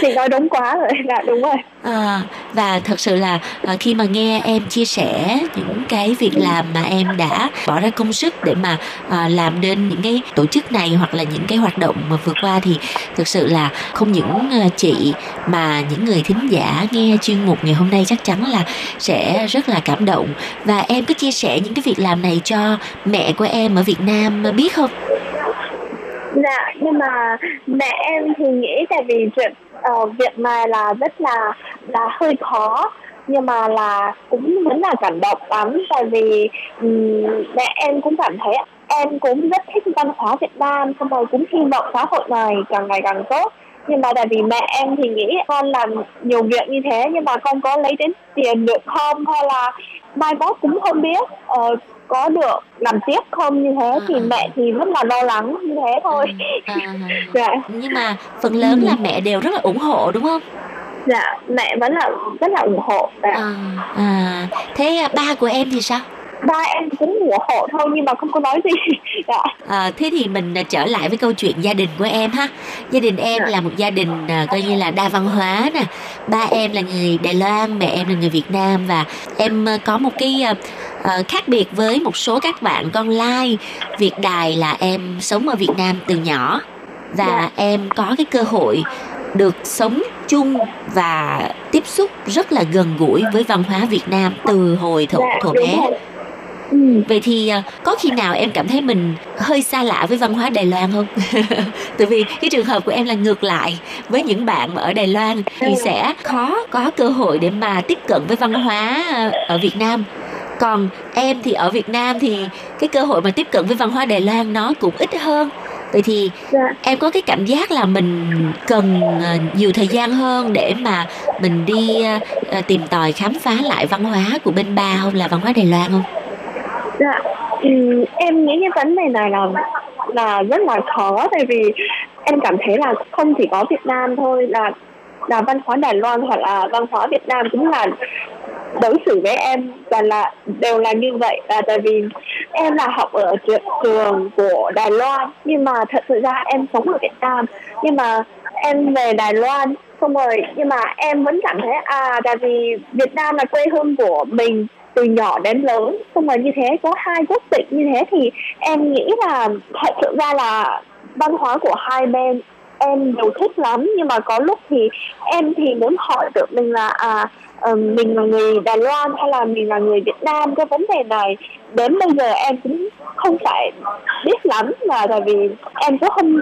Thì nói đúng quá rồi. Dạ đúng rồi. À, và thật sự là khi mà nghe em chia sẻ những cái việc làm mà em đã bỏ ra công sức để mà à, làm đến những cái tổ chức này hoặc là những cái hoạt động mà vừa qua, thì thực sự là không những chị mà những người thính giả nghe chuyên mục ngày hôm nay chắc chắn là sẽ rất là cảm động. Và em có chia sẻ những cái việc làm này cho mẹ của em ở Việt Nam biết không? Dạ, nhưng mà mẹ em thì nghĩ tại vì chuyện uh, việc này là rất là là hơi khó, nhưng mà là cũng vẫn là cảm động lắm, tại vì um, mẹ em cũng cảm thấy em cũng rất thích văn hóa Việt Nam, xong rồi cũng hy vọng xã hội này càng ngày càng tốt. Nhưng mà tại vì mẹ em thì nghĩ con làm nhiều việc như thế nhưng mà con có lấy đến tiền được không, hay là mai mốt cũng không biết uh, có được làm tiếp không, như thế à, thì mẹ thì rất là lo lắng như thế thôi. À, à, dạ. Nhưng mà phần lớn ừ. là mẹ đều rất là ủng hộ đúng không? Dạ, mẹ vẫn là rất là ủng hộ. Dạ. À, à. Thế ba của em thì sao? Ba em cũng ủng hộ thôi nhưng mà không có nói gì. Dạ. À, thế thì mình trở lại với câu chuyện gia đình của em ha. Gia đình em dạ. là một gia đình à, coi như là đa văn hóa nè. Ba em là người Đài Loan, mẹ em là người Việt Nam, và em có một cái Ờ, khác biệt với một số các bạn con lai, Việt Đài là em sống ở Việt Nam từ nhỏ và yeah. em có cái cơ hội được sống chung và tiếp xúc rất là gần gũi với văn hóa Việt Nam từ hồi thuở thuở bé. Vậy thì có khi nào em cảm thấy mình hơi xa lạ với văn hóa Đài Loan không? Tại vì cái trường hợp của em là ngược lại, với những bạn ở Đài Loan thì sẽ khó có cơ hội để mà tiếp cận với văn hóa ở Việt Nam. Còn em thì ở Việt Nam thì cái cơ hội mà tiếp cận với văn hóa Đài Loan nó cũng ít hơn. Vậy thì em có cái cảm giác là mình cần nhiều thời gian hơn để mà mình đi tìm tòi khám phá lại văn hóa của bên ba không, là văn hóa Đài Loan không? Dạ, ừ, em nghĩ cái vấn đề này là là rất là khó, tại vì em cảm thấy là không chỉ có Việt Nam thôi, là là văn hóa Đài Loan hoặc là văn hóa Việt Nam cũng là đối xử với em và là đều là như vậy, là tại vì em là học ở trường của Đài Loan, nhưng mà thật sự ra em sống ở Việt Nam, nhưng mà em về Đài Loan xong rồi, nhưng mà em vẫn cảm thấy à, tại vì Việt Nam là quê hương của mình từ nhỏ đến lớn, xong rồi như thế có hai quốc tịch như thế thì em nghĩ là thật sự ra là văn hóa của hai bên em đều thích lắm, nhưng mà có lúc thì em thì muốn hỏi tự mình là à, mình là người Đài Loan hay là mình là người Việt Nam, cái vấn đề này đến bây giờ em cũng không phải biết lắm, là tại vì em cũng không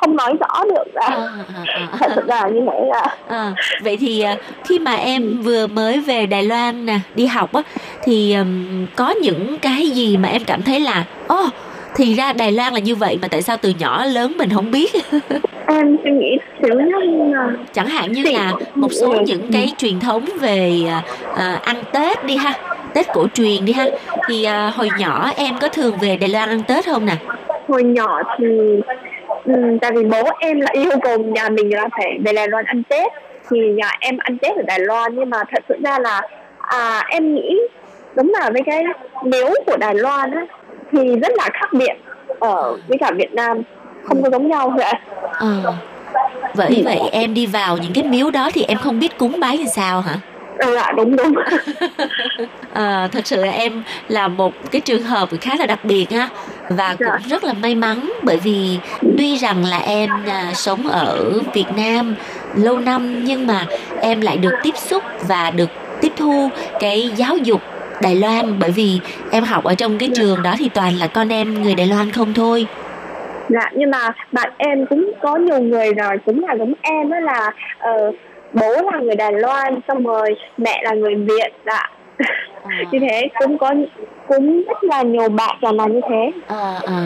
không nói rõ được là à, à, à. thật sự là như thế là à, vậy thì khi mà em vừa mới về Đài Loan nè đi học á, thì có những cái gì mà em cảm thấy là ô oh, thì ra Đài Loan là như vậy mà tại sao từ nhỏ lớn mình không biết? Em suy nghĩ xíu là... Chẳng hạn như là một số những cái truyền thống về à, ăn Tết đi ha, Tết cổ truyền đi ha, thì à, hồi nhỏ em có thường về Đài Loan ăn Tết không nè? Hồi nhỏ thì ừ, tại vì bố em là yêu cầu nhà mình là phải về Đài Loan ăn Tết, thì nhà em ăn Tết ở Đài Loan, nhưng mà thật sự ra là à, em nghĩ đúng là với cái nấu của Đài Loan á thì rất là khác biệt ở với cả Việt Nam, không có giống nhau vậy. À, vậy vậy em đi vào những cái miếu đó thì em không biết cúng bái như sao hả? Ừ, đúng đúng. À, thật sự là em là một cái trường hợp khá là đặc biệt ha, và cũng rất là may mắn, bởi vì tuy rằng là em à, sống ở Việt Nam lâu năm nhưng mà em lại được tiếp xúc và được tiếp thu cái giáo dục Đài Loan, bởi vì em học ở trong cái trường đó thì toàn là con em người Đài Loan không thôi. Dạ, nhưng mà bạn em cũng có nhiều người rồi cũng là giống em đó, là uh, bố là người Đài Loan, xong rồi mẹ là người Việt, dạ. À. Như thế cũng có cũng rất là nhiều bạn là làm như thế. À, à.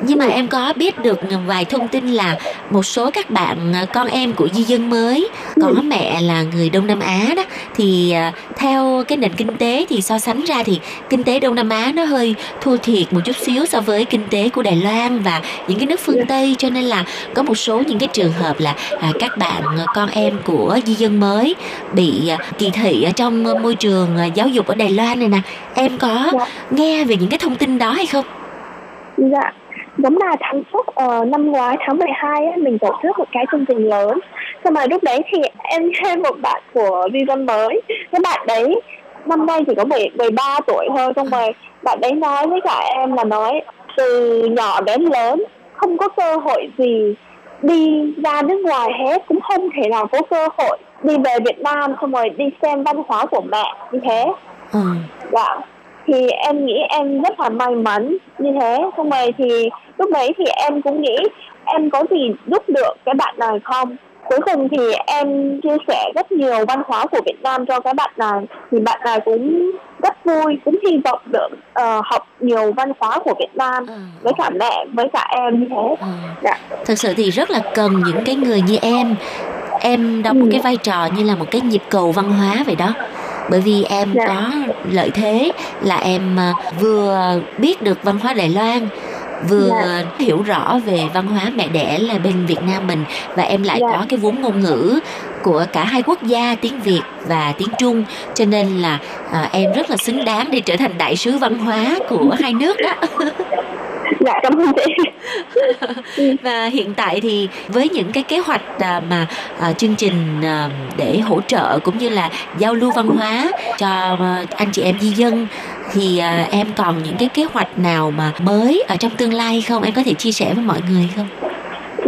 Nhưng mà em có biết được vài thông tin là một số các bạn con em của di dân mới có ừ. mẹ là người Đông Nam Á đó, thì theo cái nền kinh tế thì so sánh ra thì kinh tế Đông Nam Á nó hơi thua thiệt một chút xíu so với kinh tế của Đài Loan và những cái nước phương Tây, cho nên là có một số những cái trường hợp là à, các bạn con em của di dân mới bị kỳ thị ở trong môi trường giáo dục ở Đài Loan này nè. Em có dạ. nghe về những cái thông tin đó hay không? Dạ, đúng là tháng trước uh, năm ngoái tháng mười hai ấy, mình tổ chức một cái chương trình lớn. Xong rồi lúc đấy thì em nghe một bạn của di dân mới, cái bạn đấy năm nay chỉ có mười ba tuổi thôi, xong rồi bạn đấy nói với cả em là nói từ nhỏ đến lớn không có cơ hội gì đi ra nước ngoài hết, cũng không thể nào có cơ hội đi về Việt Nam xong rồi đi xem văn hóa của mẹ như thế. Ừ. Dạ. Thì em nghĩ em rất là may mắn như thế. Xong rồi thì lúc đấy thì em cũng nghĩ em có gì giúp được cái bạn này không. Cuối cùng thì em chia sẻ rất nhiều văn hóa của Việt Nam cho cái bạn này, thì bạn này cũng rất vui, cũng hy vọng được uh, học nhiều văn hóa của Việt Nam ừ. với cả mẹ, với cả em như thế. Ừ. Dạ. Thật sự thì rất là cần những cái người như em. Em đóng ừ. một cái vai trò như là một cái nhịp cầu văn hóa vậy đó. Bởi vì em dạ. có lợi thế là em vừa biết được văn hóa Đài Loan, vừa dạ. hiểu rõ về văn hóa mẹ đẻ là bên Việt Nam mình, và em lại dạ. có cái vốn ngôn ngữ của cả hai quốc gia tiếng Việt và tiếng Trung, cho nên là à, em rất là xứng đáng để trở thành đại sứ văn hóa của hai nước đó. Dạ, cảm ơn chị. Và hiện tại thì với những cái kế hoạch mà chương trình để hỗ trợ cũng như là giao lưu văn hóa cho anh chị em di dân thì à, em còn những cái kế hoạch nào mà mới ở trong tương lai không? Em có thể chia sẻ với mọi người không?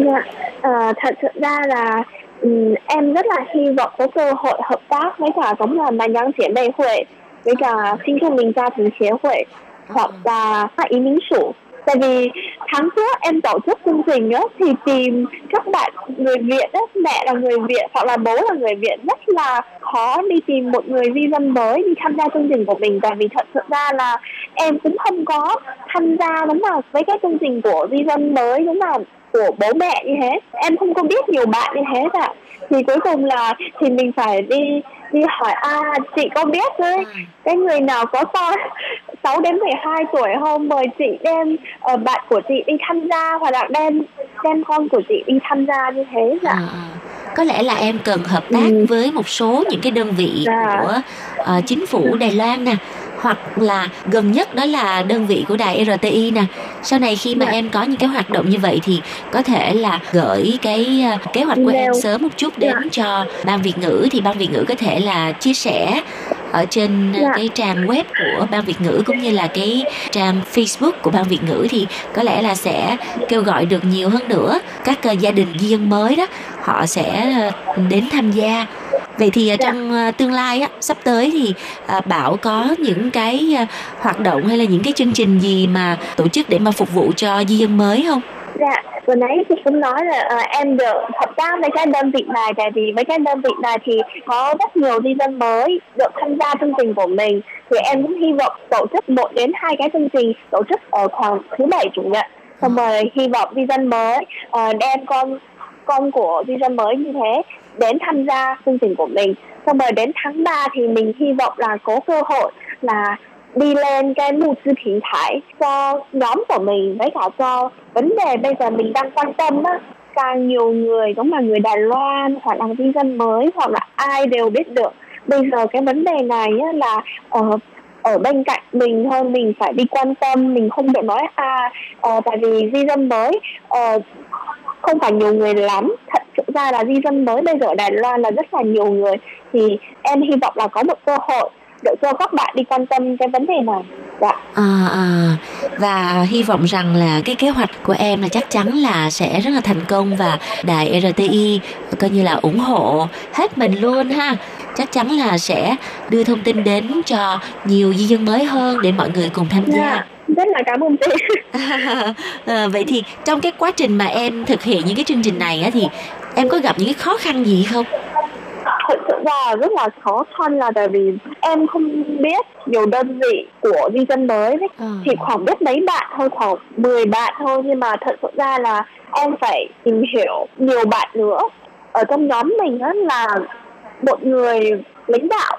Dạ, à, thật sự ra là um, em rất là hy vọng có cơ hội hợp tác với cả giống là mà nhân diễn đại hội với cả sinh viên mình gia đình协会hoặc là các ý minh chủ. Tại vì tháng trước em tổ chức chương trình đó, thì tìm các bạn người Việt đó, mẹ là người Việt hoặc là bố là người Việt rất là khó đi tìm một người di dân mới đi tham gia chương trình của mình. Tại vì thật sự ra là em cũng không có tham gia đúng là với cái chương trình của di dân mới đúng là của bố mẹ như thế. Em không có biết nhiều bạn như thế cả. Thì cuối cùng là thì mình phải đi đi hỏi à chị có biết đấy, cái người nào có con sáu đến mười hai tuổi không, mời chị đem uh, bạn của chị đi tham gia hoặc là đem đem con của chị đi tham gia như thế dạ. À, có lẽ là em cần hợp tác ừ. với một số những cái đơn vị dạ. của uh, chính phủ Đài Loan nè, hoặc là gần nhất đó là đơn vị của đài rờ tê i nè. Sau này khi mà dạ. em có những cái hoạt động như vậy thì có thể là gửi cái kế hoạch của Điều. em sớm một chút đến dạ. cho Ban Việt ngữ, thì Ban Việt ngữ có thể là chia sẻ ở trên dạ. cái trang web của Ban Việt ngữ cũng như là cái trang Facebook của Ban Việt ngữ, thì có lẽ là sẽ kêu gọi được nhiều hơn nữa các gia đình di dân mới đó, họ sẽ đến tham gia. Vậy thì dạ. trong tương lai á, sắp tới thì Bảo có những cái hoạt động hay là những cái chương trình gì mà tổ chức để mà phục vụ cho di dân mới không? Dạ, vừa nãy chị cũng nói là à, em được hợp tác với cái đơn vị này, tại vì với cái đơn vị này thì có rất nhiều di dân mới được tham gia chương trình của mình. Thì em cũng hy vọng tổ chức một đến hai cái chương trình, tổ chức ở khoảng thứ bảy chủ nhật. Xong rồi hy vọng di dân mới à, đem con con của di dân mới như thế đến tham gia chương trình của mình. Xong rồi đến tháng ba thì mình hy vọng là có cơ hội là đi lên cái mục tiêu hiện tại cho nhóm của mình với cả cho vấn đề bây giờ mình đang quan tâm á, càng nhiều người giống là người Đài Loan hoặc là di dân mới hoặc là ai đều biết được. Bây giờ cái vấn đề này á, là ở ở bên cạnh mình thôi, mình phải đi quan tâm, mình không thể nói à, à tại vì di dân mới à, không phải nhiều người lắm. Thật sự ra là di dân mới bây giờ ở Đài Loan là rất là nhiều người, thì em hy vọng là có một cơ hội để cho các bạn đi quan tâm cái vấn đề này. Dạ. À, à, và hy vọng rằng là cái kế hoạch của em là chắc chắn là sẽ rất là thành công và đài rờ tê i coi như là ủng hộ hết mình luôn ha. Chắc chắn là sẽ đưa thông tin đến cho nhiều di dân mới hơn để mọi người cùng tham gia. Yeah. Rất là cảm ơn chị. À, à, vậy thì trong cái quá trình mà em thực hiện những cái chương trình này á, thì em có gặp những cái khó khăn gì không? Thật sự là rất là khó khăn là tại vì em không biết nhiều đơn vị của di dân mới đấy. À. Thì khoảng biết mấy bạn thôi, khoảng mười bạn thôi. Nhưng mà thật sự ra là em phải tìm hiểu nhiều bạn nữa. Ở trong nhóm mình á là một người lãnh đạo.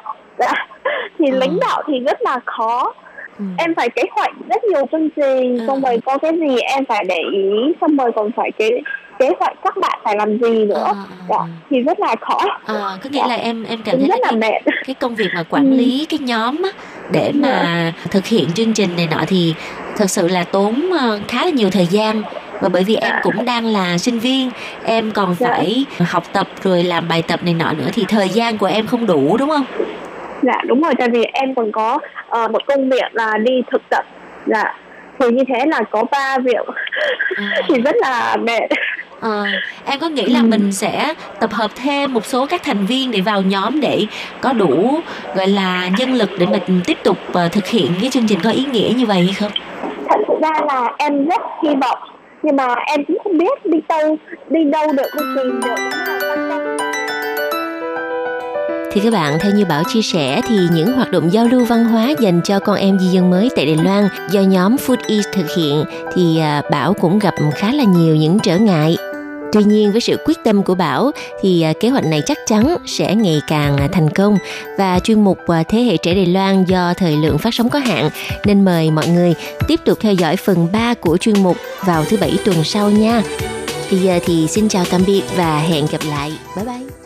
Thì à. lãnh đạo thì rất là khó. Ừ. Em phải kế hoạch rất nhiều chương trình, xong rồi có cái gì em phải để ý, xong rồi còn phải kế kế hoạch các bạn phải làm gì nữa, à, đó, thì rất là khó. À, có nghĩa đó. là em em cảm thấy rất là mệt. Cái, cái công việc mà quản lý ừ. cái nhóm á, để mà ừ. thực hiện chương trình này nọ thì thật sự là tốn khá là nhiều thời gian. Và bởi vì em cũng đang là sinh viên, em còn phải dạ. học tập rồi làm bài tập này nọ nữa, thì thời gian của em không đủ đúng không? Dạ đúng rồi, tại vì em còn có uh, một công việc là đi thực tập. Dạ, thì như thế là có ba việc à. Thì rất là mệt. À, em có nghĩ là ừ. mình sẽ tập hợp thêm một số các thành viên để vào nhóm để có đủ gọi là nhân lực để mình tiếp tục uh, thực hiện cái chương trình có ý nghĩa như vậy hay không? Thật sự ra là em rất hy vọng, nhưng mà em cũng không biết đi đâu, đi đâu được, đi tìm được là quan tâm. Thì các bạn, theo như Bảo chia sẻ thì những hoạt động giao lưu văn hóa dành cho con em di dân mới tại Đài Loan do nhóm FoodEast thực hiện thì Bảo cũng gặp khá là nhiều những trở ngại. Tuy nhiên với sự quyết tâm của Bảo thì kế hoạch này chắc chắn sẽ ngày càng thành công. Và chuyên mục Thế hệ trẻ Đài Loan do thời lượng phát sóng có hạn nên mời mọi người tiếp tục theo dõi phần ba của chuyên mục vào thứ Bảy tuần sau nha. Bây giờ thì xin chào tạm biệt và hẹn gặp lại. Bye bye!